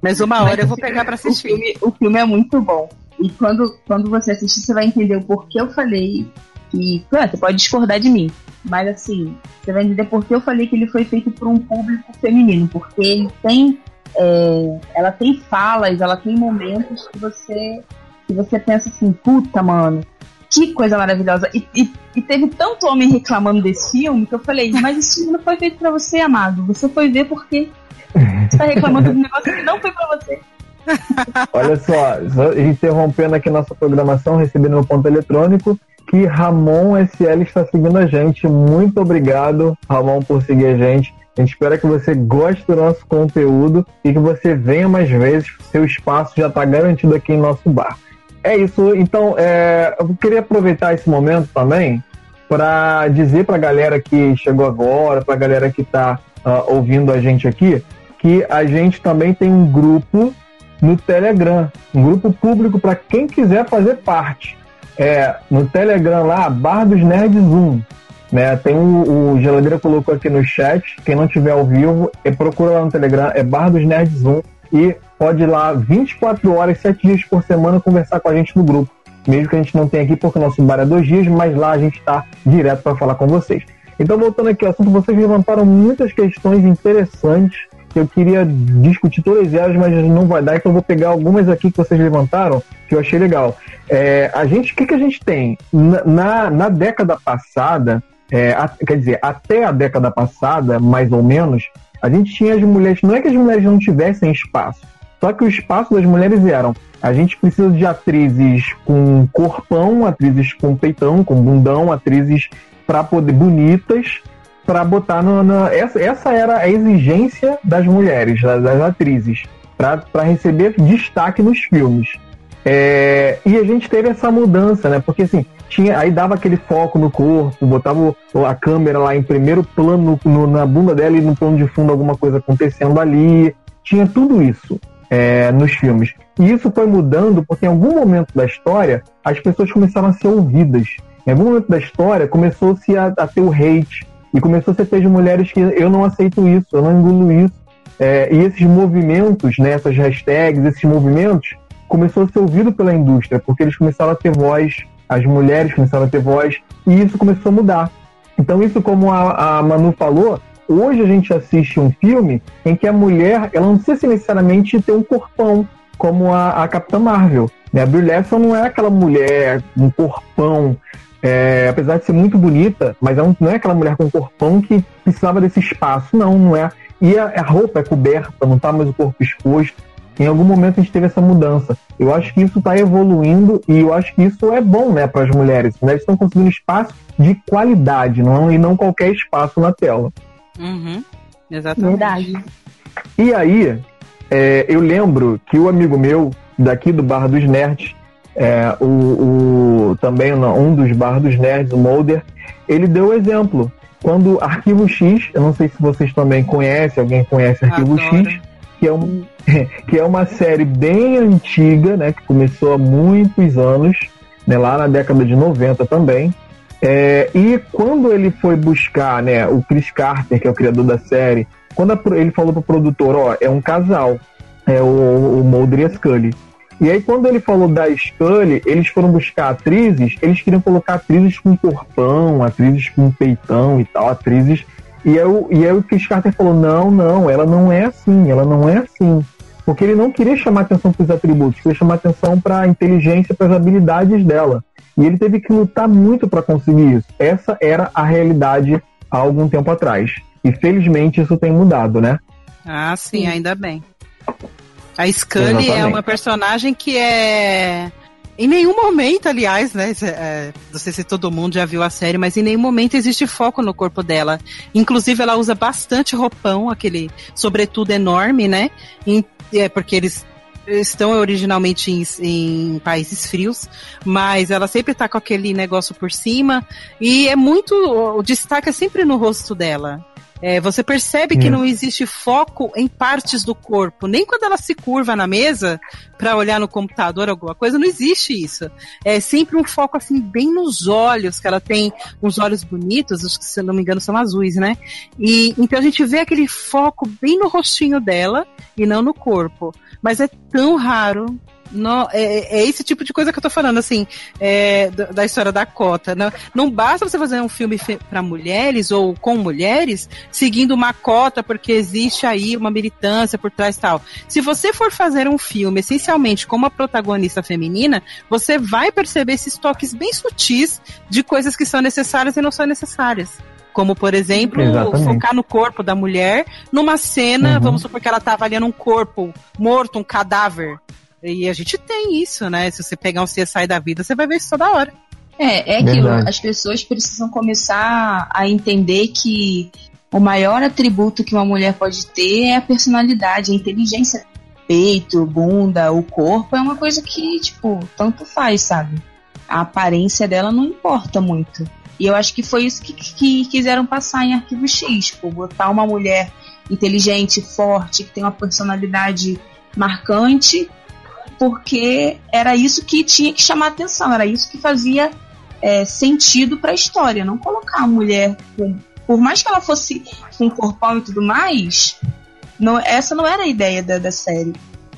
Mas uma hora Mas, eu vou pegar pra assistir. O filme, o filme é muito bom. E quando, quando você assistir, você vai entender o porquê eu falei. E, claro, você pode discordar de mim, mas assim, você vai entender porque eu falei que ele foi feito por um público feminino, porque ele tem. É, ela tem falas, ela tem momentos que você, que você pensa assim, puta, mano, que coisa maravilhosa. E, e, e teve tanto homem reclamando desse filme que eu falei, mas esse filme não foi feito pra você, amado. Você foi ver porque você tá reclamando de um negócio que não foi pra você. Olha só, só interrompendo aqui nossa programação, recebendo meu ponto eletrônico, que Ramon S L está seguindo a gente. Muito obrigado, Ramon, por seguir a gente. A gente espera que você goste do nosso conteúdo e que você venha mais vezes, seu espaço já está garantido aqui em nosso bar. É isso, então é, eu queria aproveitar esse momento também para dizer para a galera que chegou agora, para a galera que está uh, ouvindo a gente aqui, que a gente também tem um grupo no Telegram, um grupo público para quem quiser fazer parte. É, no Telegram lá, Bar dos Nerds um. Né? Tem o, o Geladeira colocou aqui no chat, quem não tiver ao vivo, é, procura lá no Telegram, é Bar dos Nerds um. E pode ir lá vinte e quatro horas, sete dias por semana conversar com a gente no grupo. Mesmo que a gente não tenha aqui, porque o nosso bar é dois dias, mas lá a gente está direto para falar com vocês. Então, voltando aqui ao assunto, vocês levantaram muitas questões interessantes que eu queria discutir todas elas, mas não vai dar, então eu vou pegar algumas aqui que vocês levantaram, que eu achei legal. É, a gente, o que, que a gente tem? Na, na, na década passada, é, a, quer dizer, até a década passada, mais ou menos, a gente tinha as mulheres, não é que as mulheres não tivessem espaço, só que o espaço das mulheres eram, a gente precisa de atrizes com corpão, atrizes com peitão, com bundão, atrizes para poder bonitas, para botar na, na essa, essa era a exigência das mulheres, das, das atrizes, para receber destaque nos filmes. É, e a gente teve essa mudança, né? Porque assim, tinha, aí dava aquele foco no corpo, botava a câmera lá em primeiro plano no, na bunda dela e no plano de fundo alguma coisa acontecendo ali. Tinha tudo isso é, nos filmes. E isso foi mudando porque em algum momento da história as pessoas começaram a ser ouvidas. Em algum momento da história começou-se a, a ter o hate. E começou a ser feito de mulheres que eu não aceito isso, eu não engulo isso. É, e esses movimentos, né, essas hashtags, esses movimentos, começou a ser ouvido pela indústria, porque eles começaram a ter voz, as mulheres começaram a ter voz, e isso começou a mudar. Então isso, como a, a Manu falou, hoje a gente assiste um filme em que a mulher, ela não precisa necessariamente ter um corpão, como a, a Capitã Marvel. Né? A Brie Larson não é aquela mulher, um corpão... É, apesar de ser muito bonita, mas não é aquela mulher com corpão que precisava desse espaço, não, não é. E a, a roupa é coberta, não está mais o corpo exposto. Em algum momento a gente teve essa mudança. Eu acho que isso está evoluindo e eu acho que isso é bom, né, para as mulheres. As mulheres estão conseguindo espaço de qualidade, não, e não qualquer espaço na tela. Uhum, exatamente. Verdade. E aí, é, eu lembro que o amigo meu, daqui do Bar dos Nerds, É, o, o, também um dos Bar dos Nerds, o Mulder, ele deu o exemplo. Quando Arquivo X, eu não sei se vocês também conhecem, alguém conhece Arquivo Adoro. X, que é, um, que é uma série bem antiga, né, que começou há muitos anos, né, lá na década de noventa também. É, e quando ele foi buscar, né, o Chris Carter, que é o criador da série, quando a, ele falou pro produtor, ó, é um casal, é o, o Mulder e a Scully. E aí, quando ele falou da Scully, eles foram buscar atrizes, eles queriam colocar atrizes com corpão, atrizes com peitão e tal, atrizes... E aí, e aí o Chris Carter falou, não, não, ela não é assim, ela não é assim. Porque ele não queria chamar atenção para os atributos, queria chamar atenção para a inteligência, para as habilidades dela. E ele teve que lutar muito para conseguir isso. Essa era a realidade há algum tempo atrás. E, felizmente, isso tem mudado, né? Ah, sim, ainda bem. A Scully Exatamente. É uma personagem que é... Em nenhum momento, aliás, né? É, não sei se todo mundo já viu a série, mas em nenhum momento existe foco no corpo dela. Inclusive, ela usa bastante roupão, aquele sobretudo enorme, né? E, é porque eles estão originalmente em, em países frios, mas ela sempre tá com aquele negócio por cima. E é muito... O destaque é sempre no rosto dela. É, você percebe que não existe foco em partes do corpo, nem quando ela se curva na mesa para olhar no computador alguma coisa, não existe isso. É sempre um foco assim bem nos olhos, que ela tem uns olhos bonitos, os que, se não me engano, são azuis, né? E então a gente vê aquele foco bem no rostinho dela e não no corpo. Mas é tão raro. Não, é, é esse tipo de coisa que eu tô falando, assim, é, da, da história da cota. Não, não basta você fazer um filme fe- para mulheres ou com mulheres, seguindo uma cota, porque existe aí uma militância por trás e tal. Se você for fazer um filme, essencialmente, com uma protagonista feminina, você vai perceber esses toques bem sutis de coisas que são necessárias e não são necessárias. Como, por exemplo, Exatamente. Focar no corpo da mulher numa cena, uhum. Vamos supor que ela tá avaliando um corpo morto, um cadáver. E a gente tem isso, né? Se você pegar um C S I da vida, você vai ver isso toda hora. É, é aquilo. Verdade. As pessoas precisam começar a entender que O maior atributo que uma mulher pode ter é a personalidade, a inteligência. Peito, bunda, o corpo é uma coisa que, tipo, tanto faz, sabe? A aparência dela não importa muito. E eu acho que foi isso que, que quiseram passar em Arquivo X, tipo, botar uma mulher inteligente, forte, que tem uma personalidade marcante, porque era isso que tinha que chamar atenção, era isso que fazia é, sentido pra história, não colocar a mulher com... Por mais que ela fosse com corpão e tudo mais, não, essa não era a ideia da, da série.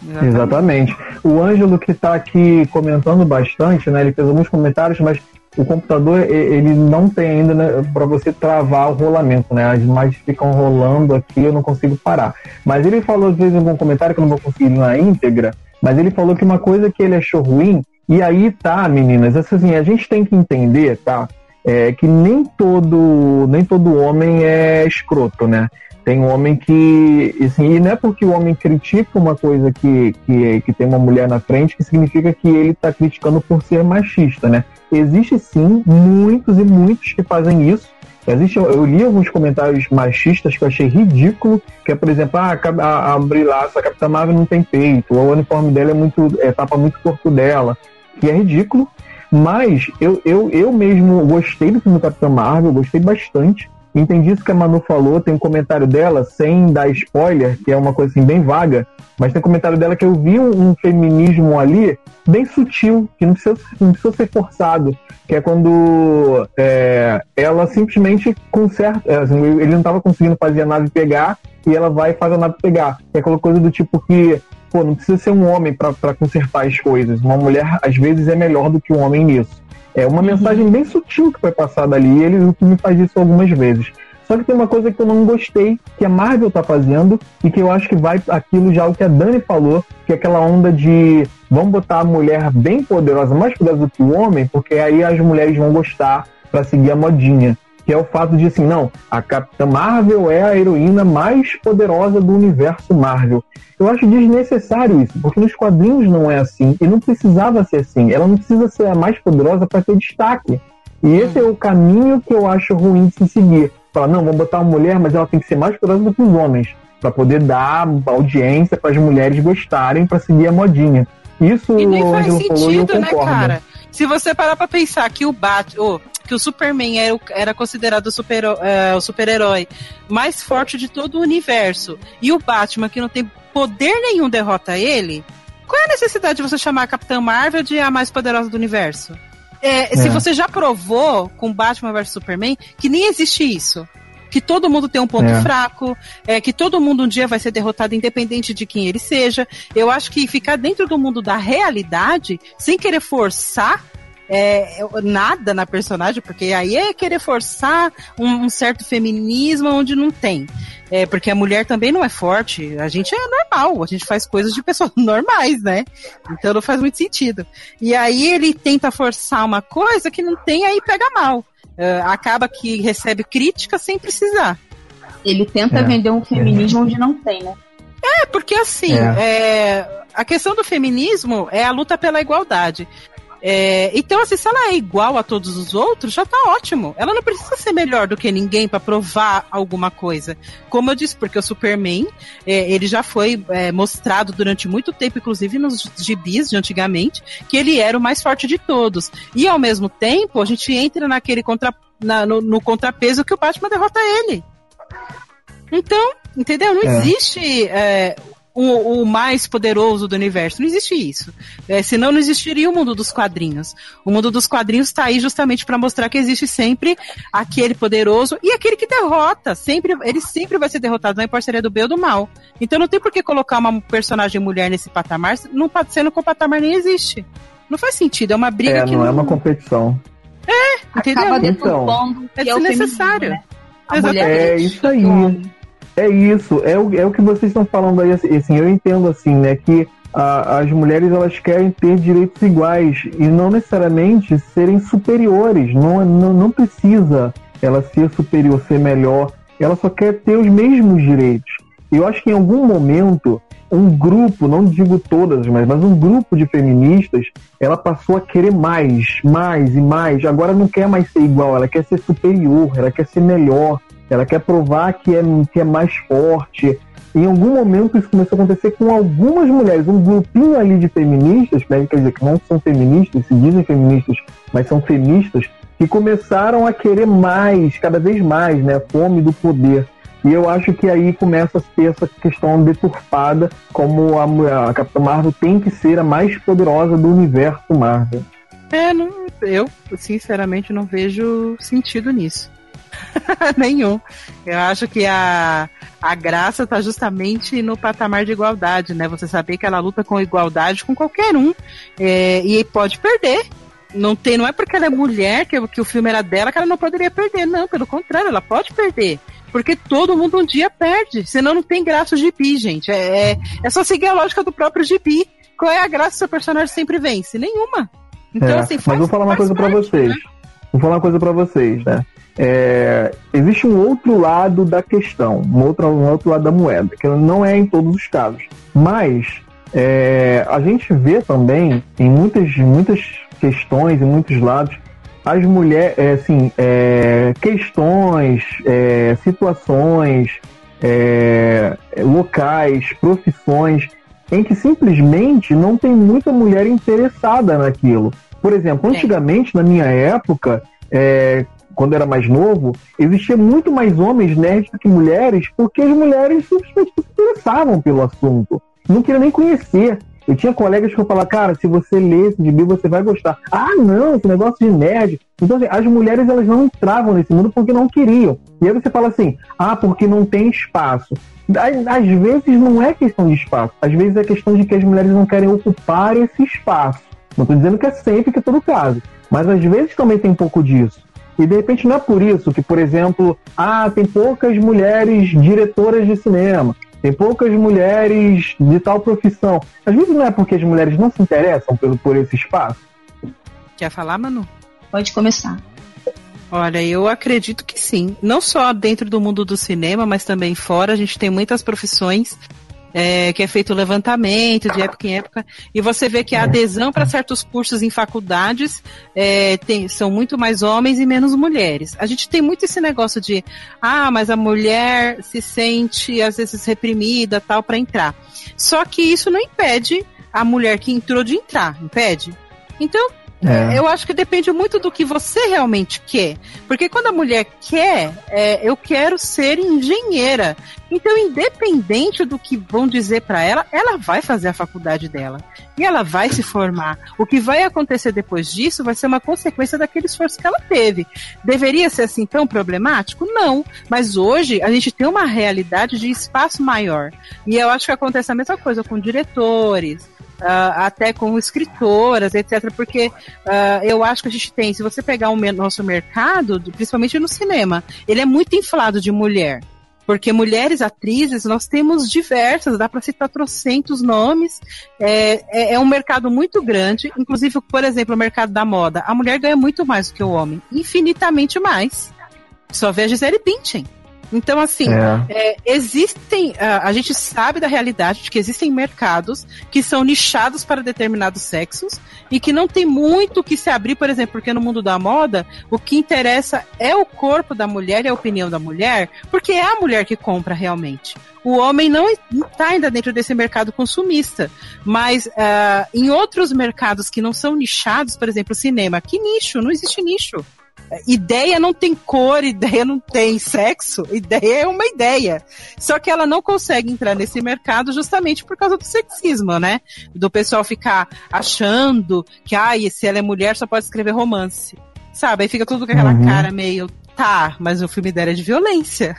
Exatamente. Exatamente. O Ângelo, que tá aqui comentando bastante, né? Ele fez alguns comentários, mas o computador, ele não tem ainda, né, para você travar o rolamento, né? As imagens ficam rolando aqui, eu não consigo parar. Mas ele falou, às vezes, em algum comentário, que eu não vou conseguir na íntegra, mas ele falou que uma coisa que ele achou ruim, e aí tá, meninas, assim, a gente tem que entender, tá? É que nem todo, nem todo homem é escroto, né? Tem um homem que... Assim, e não é porque o homem critica uma coisa que, que, que tem uma mulher na frente que significa que ele está criticando por ser machista, né? Existe sim muitos e muitos que fazem isso. Existe, eu li alguns comentários machistas que eu achei ridículo, que é, por exemplo, ah, a, a Brie Larson, a Capitã Marvel não tem peito, ou o uniforme dela é muito, é, tapa muito o corpo dela, que é ridículo. Mas eu, eu, eu mesmo gostei do filme Capitã Marvel, gostei bastante. Entendi isso que a Manu falou, tem um comentário dela, sem dar spoiler, que é uma coisa assim bem vaga, mas tem um comentário dela que eu vi um, um feminismo ali bem sutil, que não precisa, não precisa ser forçado, que é quando é, ela simplesmente conserta, assim, ele não estava conseguindo fazer a nave pegar, e ela vai e faz a nave pegar, que é aquela coisa do tipo que, pô, não precisa ser um homem para consertar as coisas, uma mulher às vezes é melhor do que um homem nisso. É uma mensagem bem sutil que foi passada ali, e ele me faz isso algumas vezes. Só que tem uma coisa que eu não gostei, que a Marvel tá fazendo, e que eu acho que vai aquilo já o que a Dani falou, que é aquela onda de vamos botar a mulher bem poderosa, mais poderosa do que o homem, porque aí as mulheres vão gostar pra seguir a modinha. Que é o fato de, assim, não, a Capitã Marvel é a heroína mais poderosa do universo Marvel. Eu acho desnecessário isso, porque nos quadrinhos não é assim, e não precisava ser assim. Ela não precisa ser a mais poderosa para ter destaque. E esse é o caminho que eu acho ruim de se seguir. Falar, não, vamos botar uma mulher, mas ela tem que ser mais poderosa do que os homens, para poder dar audiência para as mulheres gostarem, para seguir a modinha. Isso e nem faz sentido, falou, eu né, concordo. Cara? Se você parar para pensar que o Batman... Oh. que o Superman era, era considerado super, uh, o super-herói mais forte de todo o universo, e o Batman, que não tem poder nenhum, derrota ele, qual é a necessidade de você chamar a Capitã Marvel de a mais poderosa do universo? É, é. Se você já provou com Batman versus Superman que nem existe isso, que todo mundo tem um ponto é. fraco, é, que todo mundo um dia vai ser derrotado, independente de quem ele seja. Eu acho que ficar dentro do mundo da realidade, sem querer forçar É, nada na personagem, porque aí é querer forçar um, um certo feminismo onde não tem. É, porque a mulher também não é forte, a gente é normal, a gente faz coisas de pessoas normais, né? Então não faz muito sentido. E aí ele tenta forçar uma coisa que não tem, aí pega mal. É, acaba que recebe crítica sem precisar. Ele tenta é. vender um feminismo é. onde não tem, né? É, porque assim, é. É, a questão do feminismo é a luta pela igualdade. É, então, assim, se ela é igual a todos os outros, já tá ótimo. Ela não precisa ser melhor do que ninguém pra provar alguma coisa. Como eu disse, porque o Superman, é, ele já foi é, mostrado durante muito tempo, inclusive nos gibis de antigamente, que ele era o mais forte de todos. E, ao mesmo tempo, a gente entra naquele contra, na, no, no contrapeso que o Batman derrota ele. Então, entendeu? Não é. existe... É, O, o mais poderoso do universo. Não existe isso. É, senão não existiria o mundo dos quadrinhos. O mundo dos quadrinhos está aí justamente para mostrar que existe sempre aquele poderoso e aquele que derrota. Sempre, ele sempre vai ser derrotado, não importa se ele é do bem ou do mal. Então não tem por que colocar uma personagem mulher nesse patamar, não, sendo que o patamar nem existe. Não faz sentido, é uma briga é, que não... não é uma competição. É, entendeu? Acaba então, é desnecessário. Né? É isso aí. É isso, é o, é o que vocês estão falando aí, assim, eu entendo assim, né, que a, as mulheres, elas querem ter direitos iguais e não necessariamente serem superiores, não, não, não precisa ela ser superior, ser melhor, ela só quer ter os mesmos direitos. Eu acho que em algum momento, um grupo, não digo todas, mas, mas um grupo de feministas, ela passou a querer mais, mais e mais, agora não quer mais ser igual, ela quer ser superior, ela quer ser melhor. Ela quer provar que é, que é mais forte. Em algum momento isso começou a acontecer com algumas mulheres, um grupinho ali de feministas, né, quer dizer, que não são feministas, se dizem feministas, mas são feministas, que começaram a querer mais, cada vez mais, né, fome do poder. E eu acho que aí começa a ter essa questão deturpada, como a, a Capitã Marvel tem que ser a mais poderosa do universo Marvel. É, não, eu sinceramente não vejo sentido nisso. Nenhum. Eu acho que a, a graça tá justamente no patamar de igualdade, né? Você saber que ela luta com igualdade com qualquer um, é, e pode perder. Não tem, não é porque ela é mulher que, que o filme era dela que ela não poderia perder. Não, pelo contrário, ela pode perder. Porque todo mundo um dia perde. Senão não tem graça o gibi, gente. É, é, é só seguir a lógica do próprio gibi. Qual é a graça do seu personagem sempre vence? Nenhuma. Então, é, assim, faz, mas vou falar uma coisa parte, pra vocês. Né? Vou falar uma coisa pra vocês, né? É, existe um outro lado da questão, um outro, um outro lado da moeda, que não é em todos os casos, mas é, a gente vê também em muitas, muitas questões, em muitos lados, as mulheres, é, assim, é, questões, é, situações, é, locais, profissões, em que simplesmente não tem muita mulher interessada naquilo. Por exemplo, antigamente, na minha época, é, quando eu era mais novo, existia muito mais homens nerds do que mulheres, porque as mulheres simplesmente se interessavam pelo assunto. Não queriam nem conhecer. Eu tinha colegas que eu falava, cara, se você ler esse gibi, você vai gostar. Ah, não, esse negócio de nerd. Então, assim, as mulheres, elas não entravam nesse mundo porque não queriam. E aí você fala assim, ah, porque não tem espaço. Às vezes não é questão de espaço. Às vezes é questão de que as mulheres não querem ocupar esse espaço. Não estou dizendo que é sempre, que é todo caso. Mas às vezes também tem um pouco disso. E de repente não é por isso que, por exemplo, ah, tem poucas mulheres diretoras de cinema, tem poucas mulheres de tal profissão. Às vezes não é porque as mulheres não se interessam por, por esse espaço. Quer falar, Manu? Pode começar. Olha, eu acredito que sim. Não só dentro do mundo do cinema, mas também fora. A gente tem muitas profissões... É, que é feito levantamento de época em época, e você vê que a adesão para certos cursos em faculdades é, tem, são muito mais homens e menos mulheres. A gente tem muito esse negócio de, ah, mas a mulher se sente às vezes reprimida tal para entrar. Só que isso não impede a mulher que entrou de entrar, impede? Então, é. eu acho que depende muito do que você realmente quer. Porque quando a mulher quer, é, eu quero ser engenheira. Então, independente do que vão dizer para ela, ela vai fazer a faculdade dela. E ela vai se formar. O que vai acontecer depois disso vai ser uma consequência daquele esforço que ela teve. Deveria ser assim tão problemático? Não. Mas hoje, a gente tem uma realidade de espaço maior. E eu acho que acontece a mesma coisa com diretores... Uh, até com escritoras, etcétera. Porque uh, eu acho que a gente tem, se você pegar o me- nosso mercado, principalmente no cinema, ele é muito inflado de mulher. Porque mulheres atrizes, nós temos diversas, dá para citar trocentos nomes. É, é, é um mercado muito grande. Inclusive, por exemplo, o mercado da moda. A mulher ganha muito mais do que o homem. Infinitamente mais. Só vê a Gisele Bündchen. Então, assim, é. É, existem... A, a gente sabe da realidade de que existem mercados que são nichados para determinados sexos e que não tem muito o que se abrir, por exemplo, porque no mundo da moda, o que interessa é o corpo da mulher e a opinião da mulher, porque é a mulher que compra realmente. O homem não está ainda dentro desse mercado consumista, mas uh, em outros mercados que não são nichados, por exemplo, cinema, que nicho? Não existe nicho. Ideia não tem cor, ideia não tem sexo, ideia é uma ideia. Só que ela não consegue entrar nesse mercado justamente por causa do sexismo, né? Do pessoal ficar achando que, ai, ah, se ela é mulher só pode escrever romance. Sabe? Aí fica tudo com aquela uhum. cara meio, tá, mas o filme dela é de violência.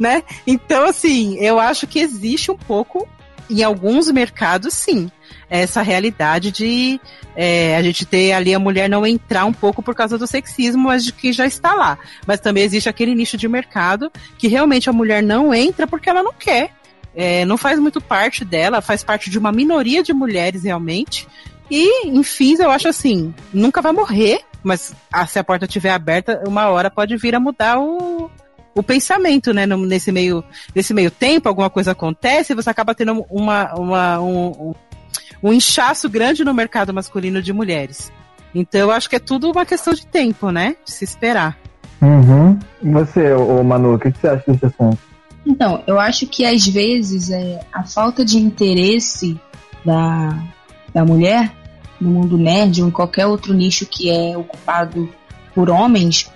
Né? Então, assim, eu acho que existe um pouco, em alguns mercados, sim, essa realidade de é, a gente ter ali a mulher não entrar um pouco por causa do sexismo, mas de que já está lá. Mas também existe aquele nicho de mercado que realmente a mulher não entra porque ela não quer. É, não faz muito parte dela, faz parte de uma minoria de mulheres realmente. E, enfim, eu acho assim, nunca vai morrer, mas ah, se a porta estiver aberta, uma hora pode vir a mudar o... o pensamento, né, nesse meio, nesse meio tempo, alguma coisa acontece e você acaba tendo uma, uma, um, um inchaço grande no mercado masculino de mulheres. Então, eu acho que é tudo uma questão de tempo, né, de se esperar. Uhum. Você, ô Manu, o que você acha desse assunto? Então, eu acho que às vezes é, a falta de interesse da, da mulher no mundo nerd ou em qualquer outro nicho que é ocupado por homens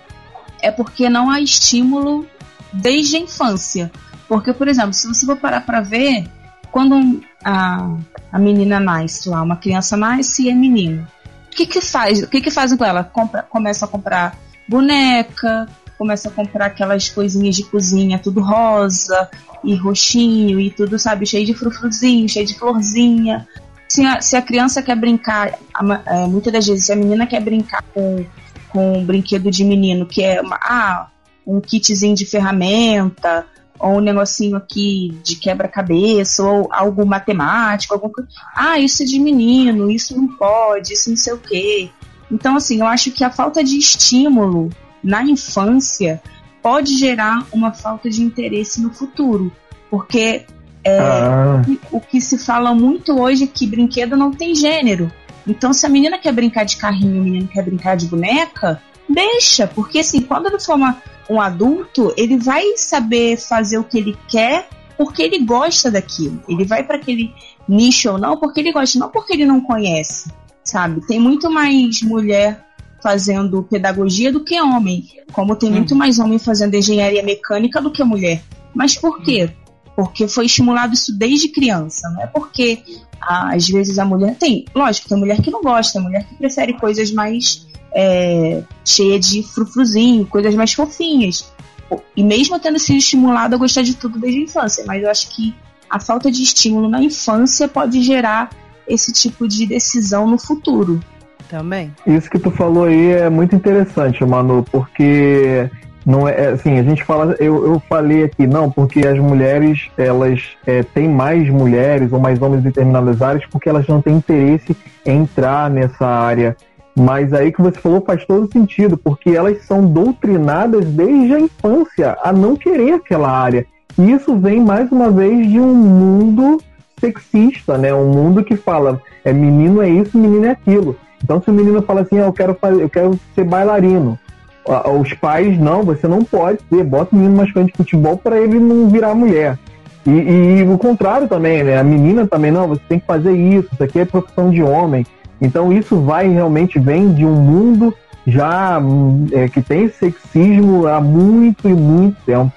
é porque não há estímulo desde a infância. Porque, por exemplo, se você for parar pra ver, quando a, a menina nasce lá, uma criança nasce e é menino, o que que faz? O que que fazem com ela? Compra, começa a comprar boneca, começa a comprar aquelas coisinhas de cozinha, tudo rosa e roxinho e tudo, sabe, cheio de frufruzinho, cheio de florzinha. Se a, se a criança quer brincar, a, é, muitas das vezes, se a menina quer brincar com, com um brinquedo de menino, que é uma, ah, um kitzinho de ferramenta, ou um negocinho aqui de quebra-cabeça, ou algo matemático, alguma coisa. Ah, isso é de menino, isso não pode, isso não sei o quê. Então, assim, eu acho que a falta de estímulo na infância pode gerar uma falta de interesse no futuro, porque é, ah. o que se fala muito hoje é que brinquedo não tem gênero. Então, se a menina quer brincar de carrinho, o menino quer brincar de boneca, deixa, porque assim, quando ele for uma, um adulto, ele vai saber fazer o que ele quer porque ele gosta daquilo. Ele vai para aquele nicho ou não porque ele gosta, não porque ele não conhece, sabe? Tem muito mais mulher fazendo pedagogia do que homem, como tem muito mais homem fazendo engenharia mecânica do que mulher. Mas por quê? Porque foi estimulado isso desde criança, não é porque ah, às vezes a mulher tem, lógico, tem mulher que não gosta, mulher que prefere coisas mais é, cheias de frufruzinho, coisas mais fofinhas, e mesmo tendo sido estimulado a gostar de tudo desde a infância, mas eu acho que a falta de estímulo na infância pode gerar esse tipo de decisão no futuro. Também. Isso que tu falou aí é muito interessante, Manu, porque não é assim, a gente fala, eu, eu falei aqui, não, porque as mulheres, elas é, têm mais mulheres ou mais homens em determinadas áreas porque elas não têm interesse em entrar nessa área. Mas aí que você falou faz todo sentido, porque elas são doutrinadas desde a infância a não querer aquela área. E isso vem, mais uma vez, de um mundo sexista, né? Um mundo que fala, é menino é isso, menino é aquilo. Então, se o menino fala assim, ah, eu, quero fazer, eu quero ser bailarino, ah, os pais, não, você não pode ser, bota o menino mais fã de futebol para ele não virar mulher. E, e, e o contrário também, né? A menina também, não, você tem que fazer isso, isso aqui é profissão de homem. Então, isso vai realmente, vem de um mundo já é, que tem sexismo há muito e muito tempo.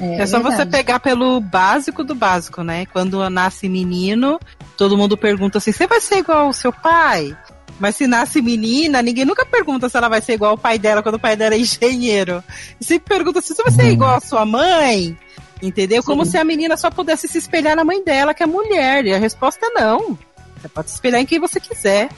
É, é só verdade. Você pegar pelo básico do básico, né? Quando nasce menino, todo mundo pergunta assim, você vai ser igual ao seu pai? Mas se nasce menina, ninguém nunca pergunta se ela vai ser igual ao pai dela, quando o pai dela é engenheiro. Sempre pergunta se você vai ser uhum. igual à sua mãe, entendeu? Sim. Como se a menina só pudesse se espelhar na mãe dela, que é mulher. E a resposta é não. Você pode se espelhar em quem você quiser.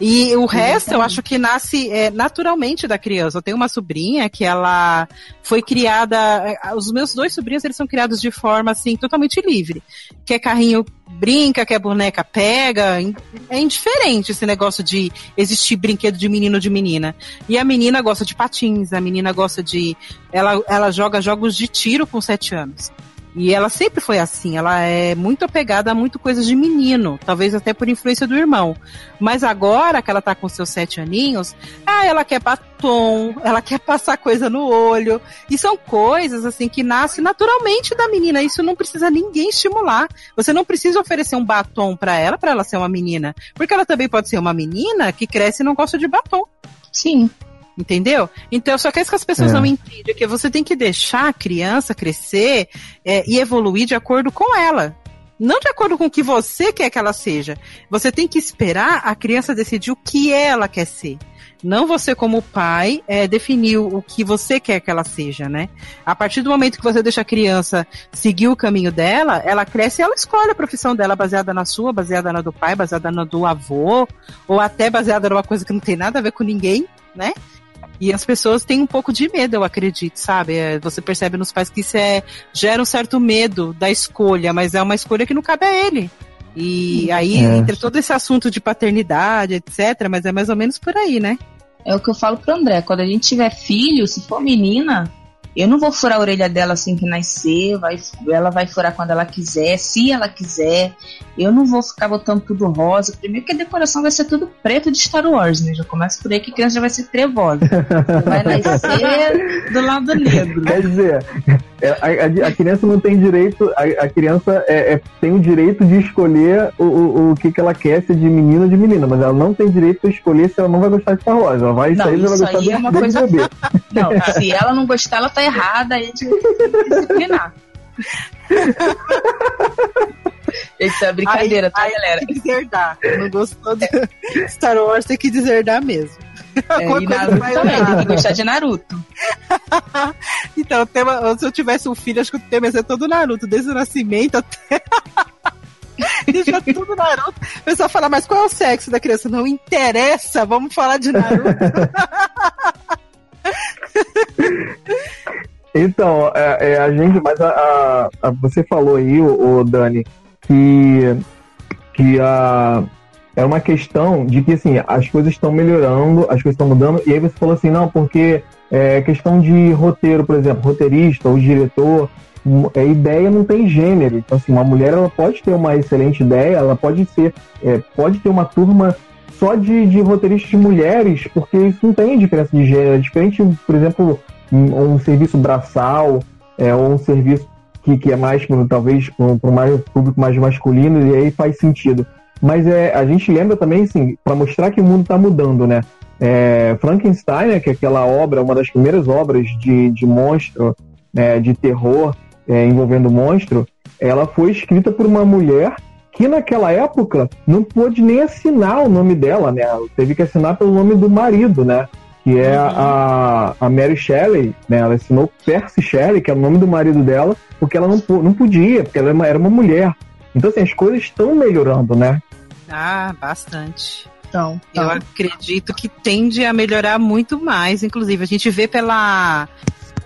E o resto, eu acho que nasce é, naturalmente da criança. Eu tenho uma sobrinha que ela foi criada... Os meus dois sobrinhos, eles são criados de forma, assim, totalmente livre. Quer carrinho brinca, quer boneca pega. É indiferente esse negócio de existir brinquedo de menino ou de menina. E a menina gosta de patins, a menina gosta de... Ela, ela joga jogos de tiro com sete anos. E ela sempre foi assim, ela é muito apegada a muito coisa de menino, talvez até por influência do irmão. Mas agora que ela tá com seus sete aninhos, ah, ela quer batom, ela quer passar coisa no olho. E são coisas assim que nascem naturalmente da menina, isso não precisa ninguém estimular. Você não precisa oferecer um batom pra ela, pra ela ser uma menina. Porque ela também pode ser uma menina que cresce e não gosta de batom. Sim. Entendeu? Então, só que é isso que as pessoas é. não entendem, que você tem que deixar a criança crescer é, e evoluir de acordo com ela, não de acordo com o que você quer que ela seja. Você tem que esperar a criança decidir o que ela quer ser, não você como pai é, definir o que você quer que ela seja, né? A partir do momento que você deixa a criança seguir o caminho dela, ela cresce e ela escolhe a profissão dela baseada na sua, baseada na do pai, baseada na do avô, ou até baseada numa coisa que não tem nada a ver com ninguém, né? E as pessoas têm um pouco de medo, eu acredito, sabe? Você percebe nos pais que isso é, gera um certo medo da escolha, mas é uma escolha que não cabe a ele. E aí é. entra todo esse assunto de paternidade, etcétera, mas é mais ou menos por aí, né? É o que eu falo pro André, quando a gente tiver filho, se for menina, Eu não vou furar a orelha dela assim que nascer, vai, ela vai furar quando ela quiser, se ela quiser. Eu não vou ficar botando tudo rosa. Primeiro que a decoração vai ser tudo preto de Star Wars, né? Já começa por aí que a criança já vai ser trevosa. Vai nascer do lado negro. Quer dizer, a, a, a criança não tem direito, a, a criança é, é, tem o direito de escolher o, o, o que, que ela quer, se de menino ou de menina, mas ela não tem direito de escolher se ela não vai gostar de Star Wars. Ela vai sair e vai gostar de é uma coisa... Não, se ela não gostar, ela tá errada, aí a gente tem que disciplinar. Isso é brincadeira, aí, tá, aí galera? Tem que deserdar. Não gostou de é. Star Wars, tem que deserdar mesmo. É, e Naruto também, tem que gostar de Naruto. Então, o tema, se eu tivesse um filho, acho que o tema ia ser todo Naruto, desde o nascimento até... Deixa tudo Naruto. O pessoal fala, mas qual é o sexo da criança? Não interessa, vamos falar de Naruto. Então, é, é, a gente, mas a, a, a, você falou aí, o, o Dani, que, que a, é uma questão de que assim, as coisas estão melhorando, as coisas estão mudando, e aí você falou assim, não, porque é questão de roteiro, por exemplo, roteirista ou diretor, a ideia não tem gênero. Então, assim, uma mulher ela pode ter uma excelente ideia, ela pode ser, é, pode ter uma turma só de, de roteiristas de mulheres, porque isso não tem diferença de gênero. É diferente, por exemplo, um, um serviço braçal, é, ou um serviço que, que é mais, talvez, para um público mais masculino, e aí faz sentido. Mas é, a gente lembra também, assim, para mostrar que o mundo está mudando, né? É, Frankenstein, né, que é aquela obra, uma das primeiras obras de, de monstro, né, de terror, é, envolvendo o monstro, ela foi escrita por uma mulher que naquela época não pôde nem assinar o nome dela, né? Ela teve que assinar pelo nome do marido, né? Que é a, a Mary Shelley, né? Ela assinou Percy Shelley, que é o nome do marido dela, porque ela não, não podia, porque ela era uma, era uma mulher. Então, assim, as coisas estão melhorando, né? Ah, bastante. Então, eu então. acredito que tende a melhorar muito mais, inclusive. A gente vê pela...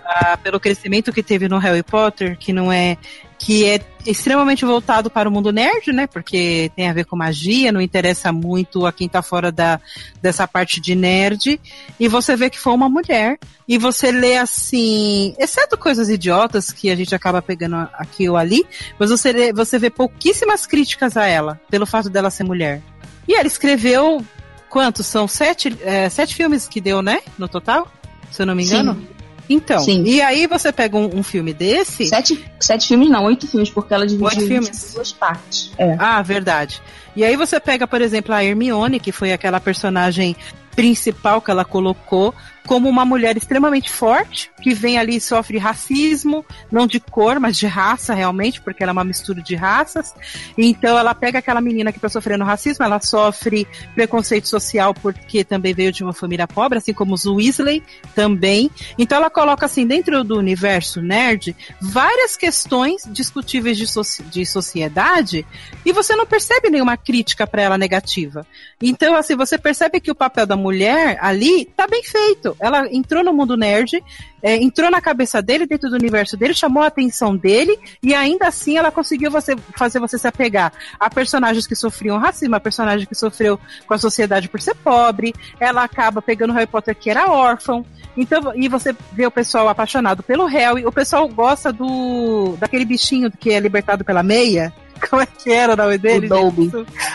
Ah, pelo crescimento que teve no Harry Potter, que não é, que é extremamente voltado para o mundo nerd, né? Porque tem a ver com magia, não interessa muito a quem tá fora da, dessa parte de nerd. E você vê que foi uma mulher. E você lê assim, exceto coisas idiotas que a gente acaba pegando aqui ou ali, mas você, lê, você vê pouquíssimas críticas a ela, pelo fato dela ser mulher. E ela escreveu, quantos? São sete, é, sete filmes que deu, né? No total? Se eu não me engano. Sim. Então, Sim. e aí você pega um, um filme desse... Sete, sete filmes não, oito filmes, porque ela dividiu em duas partes. É. Ah, verdade. E aí você pega, por exemplo, a Hermione, que foi aquela personagem principal que ela colocou, como uma mulher extremamente forte, que vem ali e sofre racismo, não de cor, mas de raça realmente, porque ela é uma mistura de raças. Então ela pega aquela menina que está sofrendo racismo, ela sofre preconceito social porque também veio de uma família pobre, assim como os Weasley também. Então ela coloca assim, dentro do universo nerd, várias questões discutíveis de, so- de sociedade, e você não percebe nenhuma crítica para ela negativa. Então assim, você percebe que o papel da mulher ali tá bem feito. Ela entrou no mundo nerd, é, entrou na cabeça dele, dentro do universo dele, chamou a atenção dele, e ainda assim ela conseguiu você, fazer você se apegar a personagens que sofriam racismo, a personagem que sofreu com a sociedade por ser pobre. Ela acaba pegando o Harry Potter, que era órfão. Então, e você vê o pessoal apaixonado pelo Harry. O pessoal gosta do daquele bichinho que é libertado pela meia. Como é que era o nome dele? O Dobby.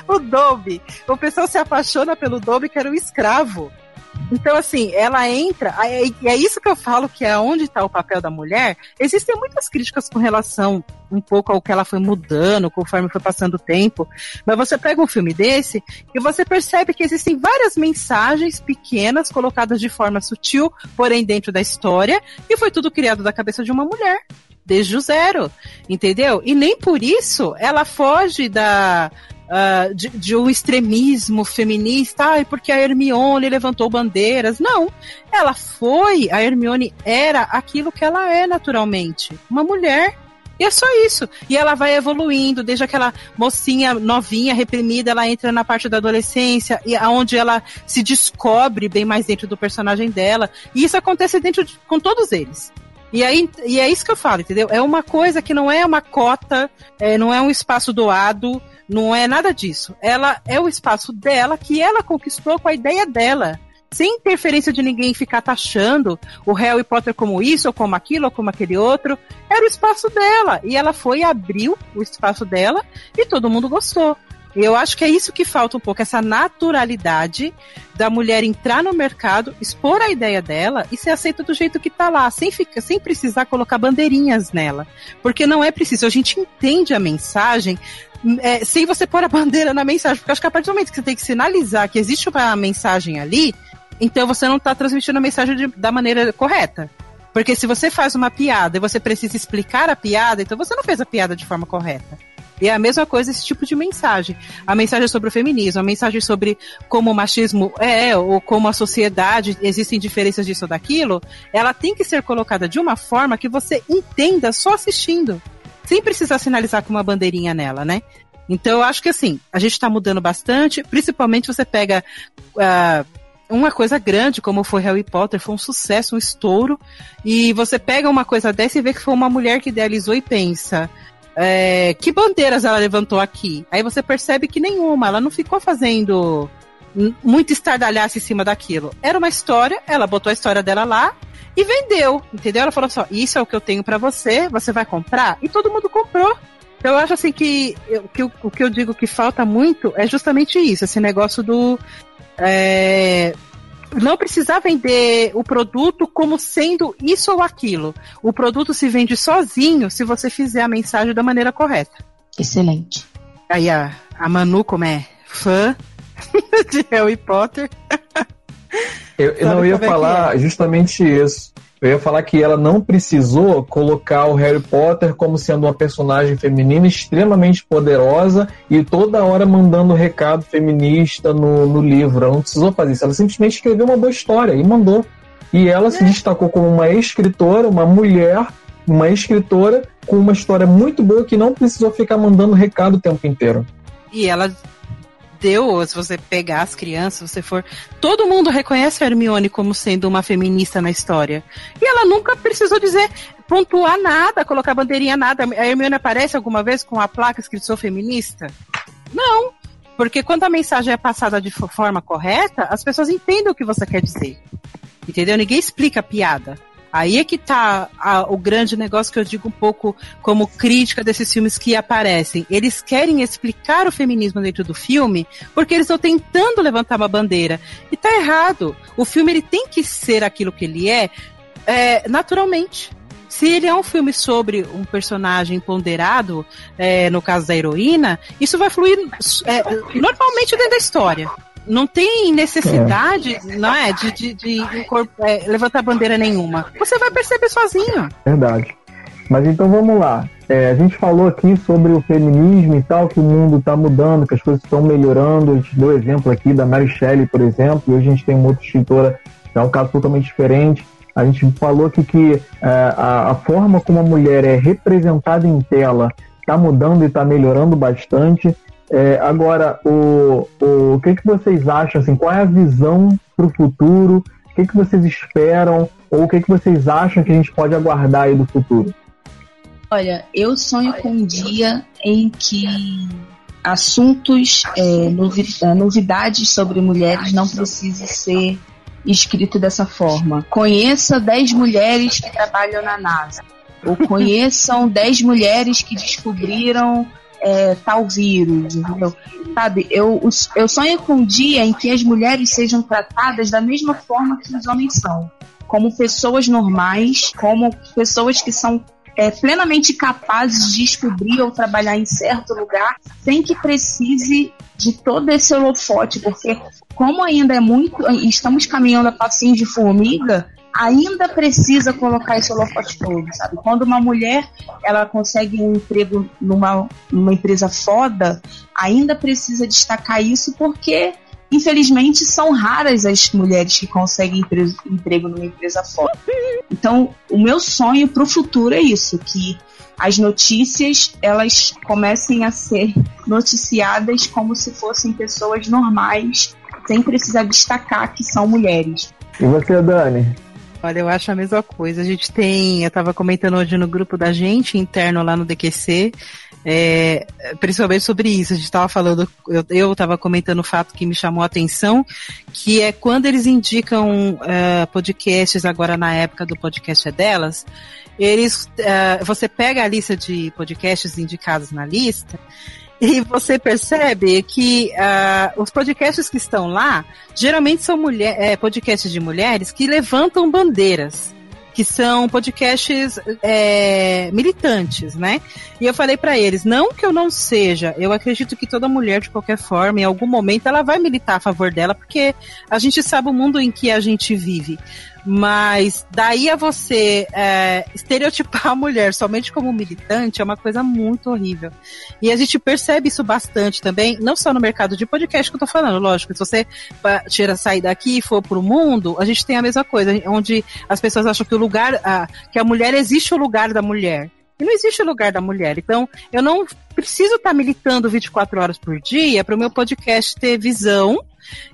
O Dobby. O pessoal se apaixona pelo Dobby, que era um escravo. Então, assim, ela entra, e é isso que eu falo, que é onde está o papel da mulher. Existem muitas críticas com relação um pouco ao que ela foi mudando, conforme foi passando o tempo, mas você pega um filme desse e você percebe que existem várias mensagens pequenas, colocadas de forma sutil, porém dentro da história, e foi tudo criado da cabeça de uma mulher, desde o zero, entendeu? E nem por isso ela foge da... Uh, de, de um extremismo feminista, ai, porque a Hermione levantou bandeiras. Não, ela foi, a Hermione era aquilo que ela é naturalmente, uma mulher, e é só isso. E ela vai evoluindo, desde aquela mocinha novinha, reprimida, ela entra na parte da adolescência, e onde ela se descobre bem mais dentro do personagem dela, e isso acontece dentro de, com todos eles. E, aí, e é isso que eu falo, entendeu? É uma coisa que não é uma cota, é, não é um espaço doado, não é nada disso. Ela é o espaço dela, que ela conquistou com a ideia dela. sem interferência de ninguém ficar taxando o Harry Potter como isso, ou como aquilo, ou como aquele outro. Era o espaço dela. E ela foi e abriu o espaço dela e todo mundo gostou. Eu acho que é isso que falta um pouco, essa naturalidade da mulher entrar no mercado, expor a ideia dela e ser aceita do jeito que tá lá, sem, ficar, sem precisar colocar bandeirinhas nela, porque não é preciso, a gente entende a mensagem é, sem você pôr a bandeira na mensagem, porque acho que a partir do momento que você tem que sinalizar que existe uma mensagem ali, então você não tá transmitindo a mensagem de, da maneira correta. Porque se você faz uma piada e você precisa explicar a piada, então você não fez a piada de forma correta. E é a mesma coisa esse tipo de mensagem. A mensagem sobre o feminismo, a mensagem sobre como o machismo é, ou como a sociedade, existem diferenças disso ou daquilo, ela tem que ser colocada de uma forma que você entenda só assistindo, sem precisar sinalizar com uma bandeirinha nela, né? Então eu acho que assim, a gente está mudando bastante, principalmente você pega... Uh, uma coisa grande, como foi Harry Potter, foi um sucesso, um estouro, e você pega uma coisa dessa e vê que foi uma mulher que idealizou e pensa, é, que bandeiras ela levantou aqui? Aí você percebe que nenhuma, ela não ficou fazendo muito estardalhaço em cima daquilo. Era uma história, ela botou a história dela lá e vendeu, entendeu? Ela falou assim, isso é o que eu tenho pra você, você vai comprar? E todo mundo comprou. Então eu acho assim que, que o, o que eu digo que falta muito é justamente isso, esse negócio do... É, não precisar vender o produto como sendo isso ou aquilo. O produto se vende sozinho se você fizer a mensagem da maneira correta. Excelente. Aí a, a Manu, como é fã de Harry Potter. Eu, eu não ia falar é. justamente isso. Eu ia falar que ela não precisou colocar o Harry Potter como sendo uma personagem feminina extremamente poderosa e toda hora mandando recado feminista no, no livro. Ela não precisou fazer isso. Ela simplesmente escreveu uma boa história e mandou. E ela é. se destacou como uma escritora, uma mulher, uma escritora com uma história muito boa que não precisou ficar mandando recado o tempo inteiro. E ela... Deu, se você pegar as crianças, se você for... Todo mundo reconhece a Hermione como sendo uma feminista na história. E ela nunca precisou dizer, pontuar nada, colocar bandeirinha, nada. A Hermione aparece alguma vez com a placa escrito sou feminista? Não, porque quando a mensagem é passada de forma correta, as pessoas entendem o que você quer dizer. Entendeu? Ninguém explica a piada. Aí é que tá a, o grande negócio que eu digo um pouco como crítica desses filmes que aparecem. Eles querem explicar o feminismo dentro do filme porque eles estão tentando levantar uma bandeira. E tá errado. O filme ele tem que ser aquilo que ele é, é naturalmente. Se ele é um filme sobre um personagem ponderado, é, no caso da heroína, isso vai fluir é, normalmente dentro da história. Não tem necessidade, é. não é, de, de, de é, levantar bandeira nenhuma. Você vai perceber sozinho. Verdade. Mas então vamos lá. É, a gente falou aqui sobre o feminismo e tal, que o mundo está mudando, que as coisas estão melhorando. A gente deu exemplo aqui da Mary Shelley, por exemplo. E hoje a gente tem uma outra escritora, é um caso totalmente diferente. A gente falou aqui que é, a, a forma como a mulher é representada em tela está mudando e está melhorando bastante. É, agora, o, o, o que, que vocês acham? Assim, qual é a visão para o futuro? O que, que vocês esperam? Ou o que, que vocês acham que a gente pode aguardar aí do futuro? Olha, eu sonho Olha, com um dia em que assuntos, é, novi, novidades sobre mulheres não precisam ser escrito dessa forma. Conheça dez mulheres que trabalham na NASA. Ou conheçam dez mulheres que descobriram... É, tal vírus, entendeu? Sabe, eu, eu sonho com um dia em que as mulheres sejam tratadas da mesma forma que os homens são, como pessoas normais, como pessoas que são é, plenamente capazes de descobrir ou trabalhar em certo lugar, sem que precise de todo esse holofote, porque como ainda é muito, estamos caminhando a passinho de formiga, ainda precisa colocar esse holofote todo, sabe? Quando uma mulher ela consegue um emprego numa, numa empresa foda, ainda precisa destacar isso porque, infelizmente, são raras as mulheres que conseguem empre- emprego numa empresa foda. Então, o meu sonho pro futuro é isso, que as notícias, elas comecem a ser noticiadas como se fossem pessoas normais, sem precisar destacar que são mulheres. E você, Dani? Olha, eu acho a mesma coisa. A gente tem, eu estava comentando hoje no grupo da gente, interno lá no D Q C, É, principalmente sobre isso, a gente estava falando, eu, eu tava comentando o fato que me chamou a atenção, que é quando eles indicam uh, podcasts agora na época do podcast é delas, eles, uh, você pega a lista de podcasts indicados na lista e você percebe que uh, os podcasts que estão lá geralmente são mulher, é, podcasts de mulheres que levantam bandeiras, que são podcasts é, militantes, né? E eu falei pra eles, não que eu não seja, eu acredito que toda mulher, de qualquer forma, em algum momento, ela vai militar a favor dela, porque a gente sabe o mundo em que a gente vive. Mas daí a você é, estereotipar a mulher somente como militante é uma coisa muito horrível. E a gente percebe isso bastante também, não só no mercado de podcast que eu tô falando, lógico, se você tira, sair daqui e for pro mundo, a gente tem a mesma coisa, onde as pessoas acham que o lugar, a, que a mulher existe o lugar da mulher. E não existe o lugar da mulher. Então, eu não preciso estar tá militando vinte e quatro horas por dia para o meu podcast ter visão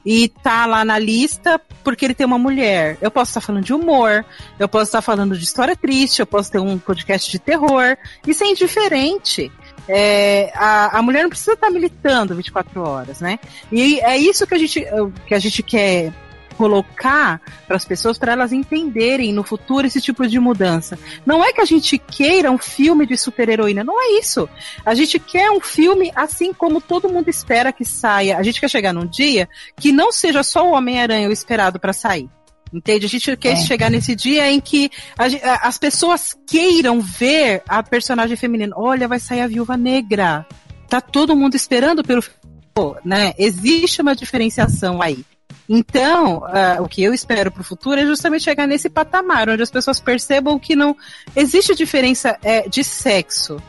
e tá lá na lista porque ele tem uma mulher. Eu posso estar falando de humor, eu posso estar falando de história triste, eu posso ter um podcast de terror. Isso é indiferente. É, a, a mulher não precisa estar militando vinte e quatro horas, né? E é isso que a gente, que a gente quer colocar para as pessoas, para elas entenderem no futuro esse tipo de mudança. Não é que a gente queira um filme de super-heroína, não é isso. A gente quer um filme assim como todo mundo espera que saia. A gente quer chegar num dia que não seja só o Homem-Aranha o esperado para sair. Entende? A gente quer é. chegar nesse dia em que a, a, as pessoas queiram ver a personagem feminina. Olha, vai sair a Viúva Negra. Tá todo mundo esperando pelo filme, né? Existe uma diferenciação aí. Então, uh, o que eu espero para o futuro é justamente chegar nesse patamar, onde as pessoas percebam que não existe diferença é, de sexo.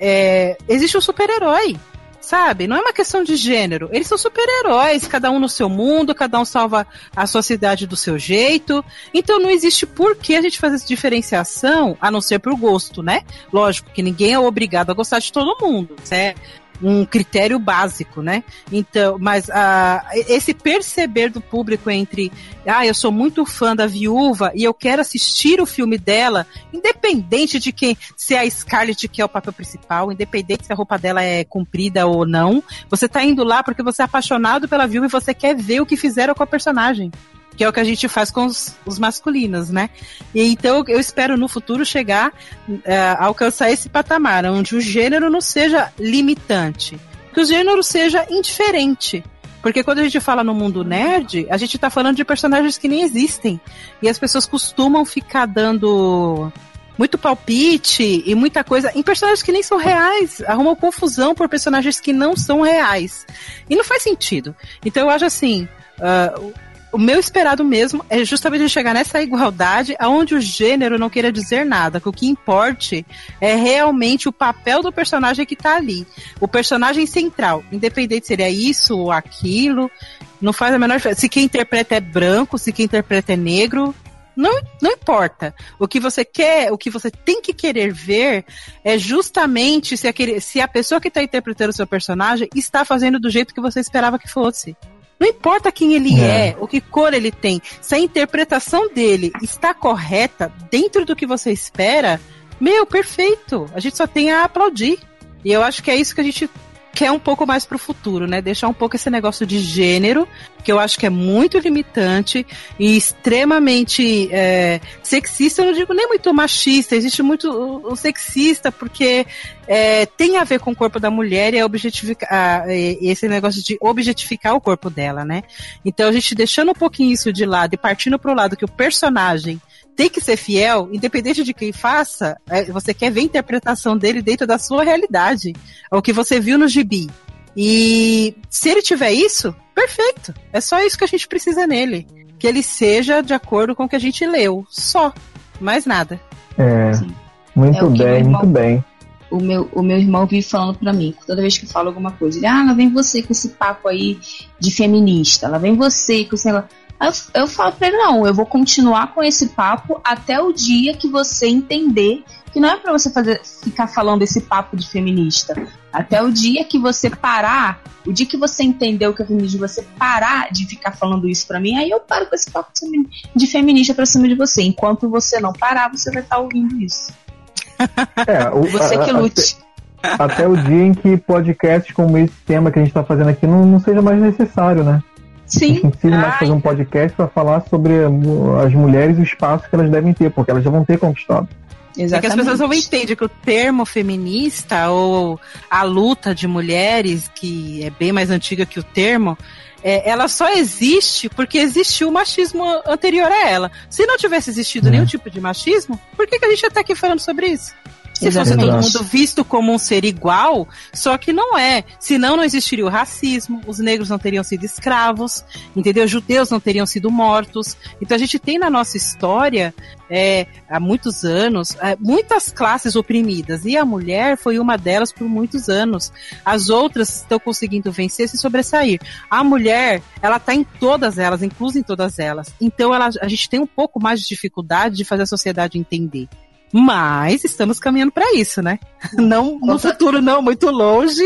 É, existe um super-herói, sabe? Não é uma questão de gênero. Eles são super-heróis, cada um no seu mundo, cada um salva a sua cidade do seu jeito. Então não existe por que a gente fazer essa diferenciação, a não ser por gosto, né? Lógico que ninguém é obrigado a gostar de todo mundo, certo? Um critério básico, né? Então, mas ah, esse perceber do público entre, ah, eu sou muito fã da Viúva e eu quero assistir o filme dela, independente de quem, se é a Scarlett que é o papel principal, independente se a roupa dela é comprida ou não, você tá indo lá porque você é apaixonado pela Viúva e você quer ver o que fizeram com a personagem. Que é o que a gente faz com os, os masculinos, né? E então eu espero no futuro chegar a uh, alcançar esse patamar, onde o gênero não seja limitante, que o gênero seja indiferente. Porque quando a gente fala no mundo nerd, a gente tá falando de personagens que nem existem. E as pessoas costumam ficar dando muito palpite e muita coisa em personagens que nem são reais, arrumam confusão por personagens que não são reais. E não faz sentido. Então eu acho assim... Uh, O meu esperado mesmo é justamente chegar nessa igualdade onde o gênero não queira dizer nada, que o que importe é realmente o papel do personagem que tá ali. O personagem central, independente se ele é isso ou aquilo, não faz a menor diferença. Se quem interpreta é branco, se quem interpreta é negro, não, não importa. O que você quer, o que você tem que querer ver é justamente se, aquele, se a pessoa que tá interpretando o seu personagem está fazendo do jeito que você esperava que fosse. Não importa quem ele é. é, ou que cor ele tem, se a interpretação dele está correta, dentro do que você espera, meu, perfeito. A gente só tem a aplaudir. E eu acho que é isso que a gente quer um pouco mais pro futuro, né? Deixar um pouco esse negócio de gênero, que eu acho que é muito limitante e extremamente é, sexista. Eu não digo nem muito machista, existe muito o, o sexista, porque... É, tem a ver com o corpo da mulher e a objetificar, a, esse negócio de objetificar o corpo dela, né? Então a gente deixando um pouquinho isso de lado e partindo pro lado que o personagem tem que ser fiel, independente de quem faça, é, você quer ver a interpretação dele dentro da sua realidade, o que você viu no gibi. E se ele tiver isso, perfeito. É só isso que a gente precisa nele. Que ele seja de acordo com o que a gente leu. Só. Mais nada. É. Sim. Muito é bem, muito bem. O meu, o meu irmão vive falando pra mim, toda vez que eu falo alguma coisa, ele, ah, lá vem você com esse papo aí de feminista, lá vem você com esse negócio. Aí eu, eu falo pra ele, não, eu vou continuar com esse papo até o dia que você entender que não é pra você fazer, ficar falando esse papo de feminista. Até o dia que você parar, o dia que você entender o que é feminismo, você parar de ficar falando isso pra mim, aí eu paro com esse papo de feminista pra cima de você. Enquanto você não parar, você vai estar ouvindo isso. É, o, você que lute. Até o dia em que podcast como esse tema que a gente tá fazendo aqui não, não seja mais necessário, né? Sim. A gente precisa mais fazer um podcast pra falar sobre as mulheres e o espaço que elas devem ter, porque elas já vão ter conquistado. Exatamente. É que as pessoas não entendem que o termo feminista ou a luta de mulheres, que é bem mais antiga que o termo, é, ela só existe porque existiu o machismo anterior a ela. Se não tivesse existido é. nenhum tipo de machismo, por que, que a gente está aqui falando sobre isso? Se fosse todo mundo visto como um ser igual, só que não é. Senão não existiria o racismo, os negros não teriam sido escravos, entendeu? Os judeus não teriam sido mortos. Então a gente tem na nossa história, é, há muitos anos, é, muitas classes oprimidas. E a mulher foi uma delas por muitos anos. As outras estão conseguindo vencer, se sobressair. A mulher, ela está em todas elas, inclusive em todas elas. Então ela, a gente tem um pouco mais de dificuldade de fazer a sociedade entender. Mas estamos caminhando para isso, né? Não no Enquanto... futuro, não, muito longe.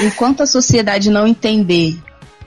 Enquanto a sociedade não entender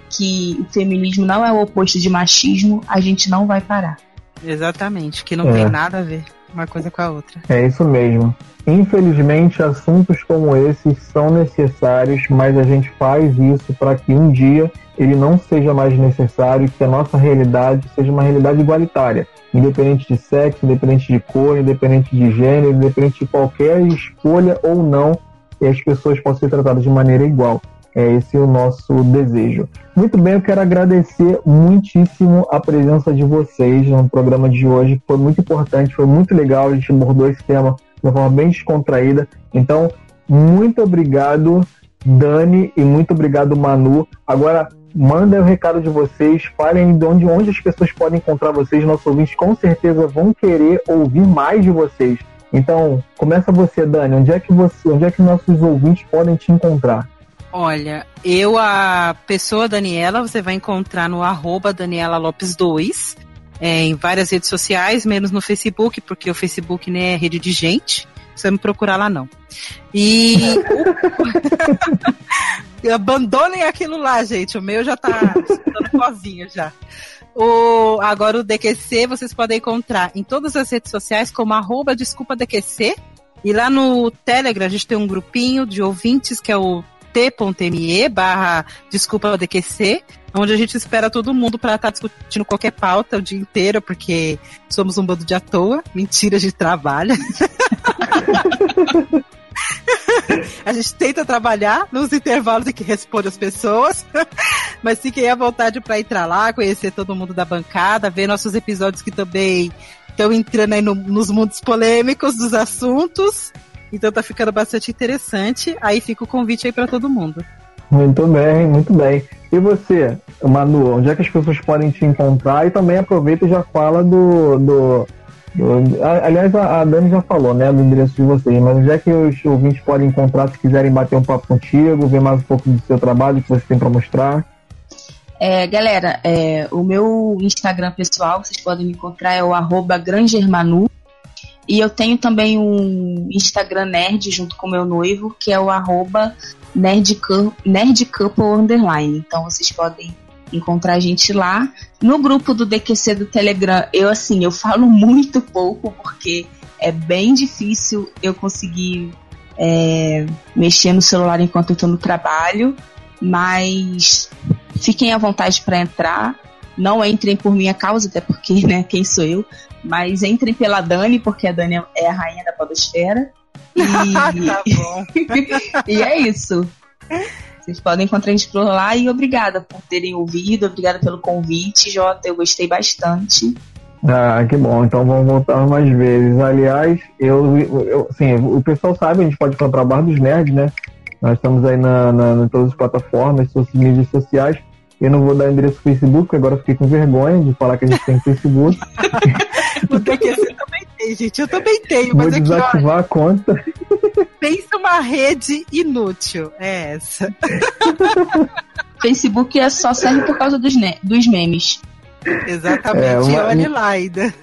que o feminismo não é o oposto de machismo, a gente não vai parar. Exatamente, que não é. tem nada a ver uma coisa com a outra. É isso mesmo. Infelizmente, assuntos como esses são necessários, mas a gente faz isso para que um dia ele não seja mais necessário, que a nossa realidade seja uma realidade igualitária. Independente de sexo, independente de cor, independente de gênero, independente de qualquer escolha ou não, e as pessoas possam ser tratadas de maneira igual. É esse o nosso desejo. Muito bem, eu quero agradecer muitíssimo a presença de vocês no programa de hoje, que foi muito importante, foi muito legal, a gente abordou esse tema de uma forma bem descontraída. Então, muito obrigado, Dani, e muito obrigado, Manu. Agora, mandem o recado de vocês, falem de onde, onde as pessoas podem encontrar vocês. Nossos ouvintes com certeza vão querer ouvir mais de vocês. Então, começa você, Dani. Onde é que você, onde é que nossos ouvintes podem te encontrar? Olha, eu, a pessoa Daniela, você vai encontrar no arroba Daniela Lopes dois, é, em várias redes sociais, menos no Facebook, porque o Facebook nem é rede de gente. Você me procurar lá, não. E abandonem aquilo lá, gente. O meu já tá estudando sozinho já. O... Agora o D Q C vocês podem encontrar em todas as redes sociais como arroba Desculpa D Q C. E lá no Telegram a gente tem um grupinho de ouvintes que é o t.me barra Desculpa D Q C, onde a gente espera todo mundo para estar tá discutindo qualquer pauta o dia inteiro, porque somos um bando de à toa, mentira, a gente trabalha. A gente tenta trabalhar nos intervalos em que responde as pessoas, mas fiquem à vontade para entrar lá, conhecer todo mundo da bancada, ver nossos episódios que também estão entrando aí no, nos mundos polêmicos dos assuntos. Então tá ficando bastante interessante. Aí fica o convite aí pra todo mundo. Muito bem, muito bem. E você, Manu, onde é que as pessoas podem te encontrar? E também aproveita e já fala do... do, do a, aliás, a, a Dani já falou, né, do endereço de vocês. Mas onde é que os ouvintes podem encontrar se quiserem bater um papo contigo, ver mais um pouco do seu trabalho, o que você tem pra mostrar? É, galera, é, o meu Instagram pessoal, vocês podem me encontrar, é o arroba grangermanu. E eu tenho também um Instagram nerd junto com meu noivo, que é o arroba nerdcouple underline. Então vocês podem encontrar a gente lá. No grupo do D Q C do Telegram, eu assim, eu falo muito pouco, porque é bem difícil eu conseguir é, mexer no celular enquanto eu tô no trabalho. Mas fiquem à vontade para entrar. Não entrem por minha causa, até porque, né, quem sou eu? Mas entrem pela Dani, porque a Dani é a rainha da podosfera. E... Tá bom. E é isso. Vocês podem encontrar a gente por lá. E obrigada por terem ouvido, obrigada pelo convite, Jota. Eu gostei bastante. Ah, que bom. Então vamos voltar mais vezes. Aliás, eu, eu assim, o pessoal sabe, a gente pode encontrar a Bar dos Nerds, né? Nós estamos aí na, na, em todas as plataformas, nas mídias sociais. Eu não vou dar endereço do Facebook, porque agora eu fiquei com vergonha de falar que a gente tem Facebook. O que é que você também tem, gente? Eu também tenho, mas vou desativar, olha, a conta. Pensa uma rede inútil, é essa. Facebook é só serve por causa dos, ne- dos memes. Exatamente, é, uma... olha lá ainda.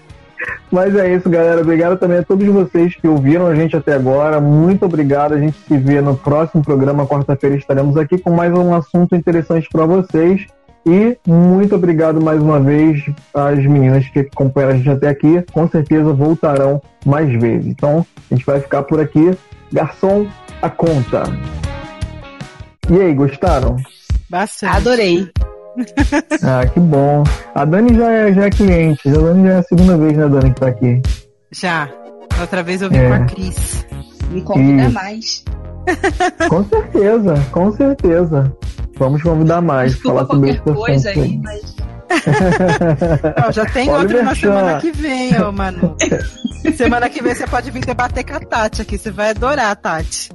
Mas é isso, galera. Obrigado também a todos vocês que ouviram a gente até agora. Muito obrigado. A gente se vê no próximo programa. Quarta-feira estaremos aqui com mais um assunto interessante para vocês. E muito obrigado mais uma vez às meninas que acompanharam a gente até aqui. Com certeza voltarão mais vezes. Então, a gente vai ficar por aqui. Garçom! a conta. E aí, gostaram? Bastante. Adorei. Ah, que bom. A Dani já é, já é cliente. A Dani já é a segunda vez, né, Dani, que tá aqui. Já. Outra vez eu vim é. com a Cris. Me convida Cris. mais. Com certeza, com certeza. Vamos convidar mais. Desculpa falar sobre qualquer coisa aí, mas... Não, já tem pode outro na semana que vem, ô Manu. Semana que vem você pode vir debater com a Tati aqui. Você vai adorar a Tati.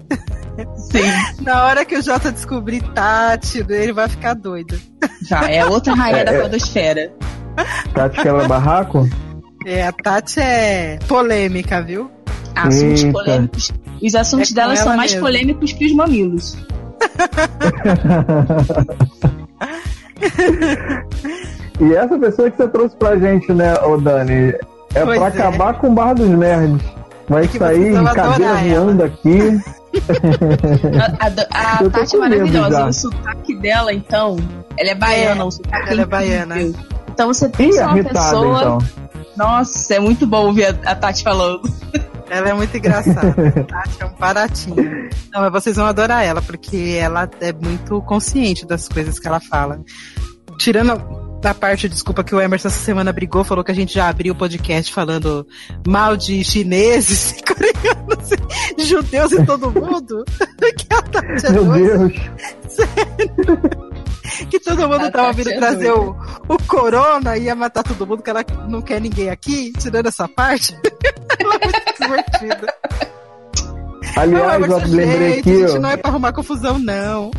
Sim. Na hora que o Jota descobrir Tati, ele vai ficar doido. Já, é outra rainha é, da podosfera. Tati quebra barraco? É, a Tati é polêmica, viu? Assuntos Eita. polêmicos. Os assuntos é dela são mais mesmo. polêmicos que os mamilos. E essa pessoa que você trouxe pra gente, né, ô Dani? É pois pra é. acabar com o Bar dos Nerds. Vai é sair de cadeira voando daqui. A, a, a Tati é maravilhosa. Já. O sotaque dela, então, ela é baiana. É, o sotaque ela é, é baiana. Então você pensa uma irritada, pessoa... Então. Nossa, é muito bom ouvir a, a Tati falando. Ela é muito engraçada. A Tati é um baratinho. Não, mas vocês vão adorar ela, porque ela é muito consciente das coisas que ela fala. Tirando... da parte, desculpa, que o Emerson essa semana brigou, falou que a gente já abriu o podcast falando mal de chineses, coreanos, judeus e todo mundo. Que a Tati é Meu doida. Deus. Sério. Que todo mundo a tava vindo é trazer o, o corona e ia matar todo mundo, que ela não quer ninguém aqui, tirando essa parte. Ela é muito divertida. Aliás, eu lembrei aqui. A gente não é pra arrumar confusão, não.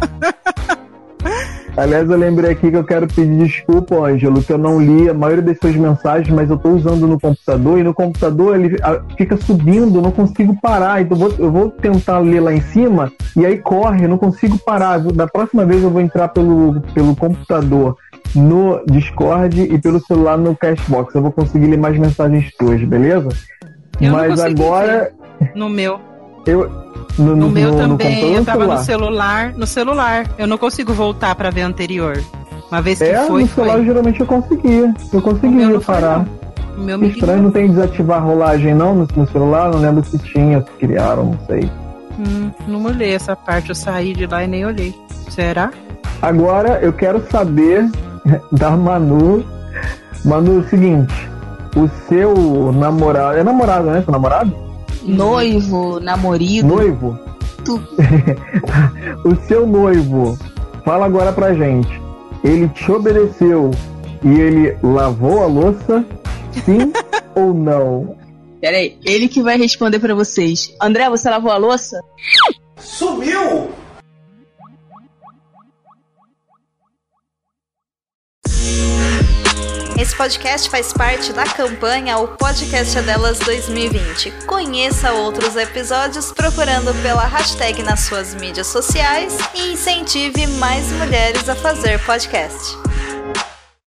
Aliás, eu lembrei aqui que eu quero pedir desculpa, Ângelo, que eu não li a maioria das suas mensagens, mas eu tô usando no computador, e no computador ele fica subindo, eu não consigo parar, então eu vou, eu vou tentar ler lá em cima, e aí corre, eu não consigo parar. Da próxima vez eu vou entrar pelo, pelo computador no Discord e pelo celular no Cashbox, eu vou conseguir ler mais mensagens tuas, beleza? Eu mas não agora... no meu... eu... No, no, no meu no, também, no eu tava celular. no celular No celular, eu não consigo voltar pra ver anterior. Uma vez que é, foi no celular foi. geralmente eu conseguia Eu conseguia meu parar não meu Estranho, não tem desativar rolagem não no, no celular, não lembro se tinha, se criaram, não sei. hum, Não olhei essa parte, eu saí de lá e nem olhei. Será? Agora eu quero saber da Manu. Manu, é o seguinte: o seu namorado... É namorado, né? Seu namorado? Noivo, namorido. Noivo? Tu... O seu noivo, fala agora pra gente. Ele te obedeceu e ele lavou a louça? Sim ou não? Peraí, ele que vai responder pra vocês. André, você lavou a louça? Sumiu! Esse podcast faz parte da campanha O Podcast é Delas dois mil e vinte. Conheça outros episódios procurando pela hashtag nas suas mídias sociais e incentive mais mulheres a fazer podcast.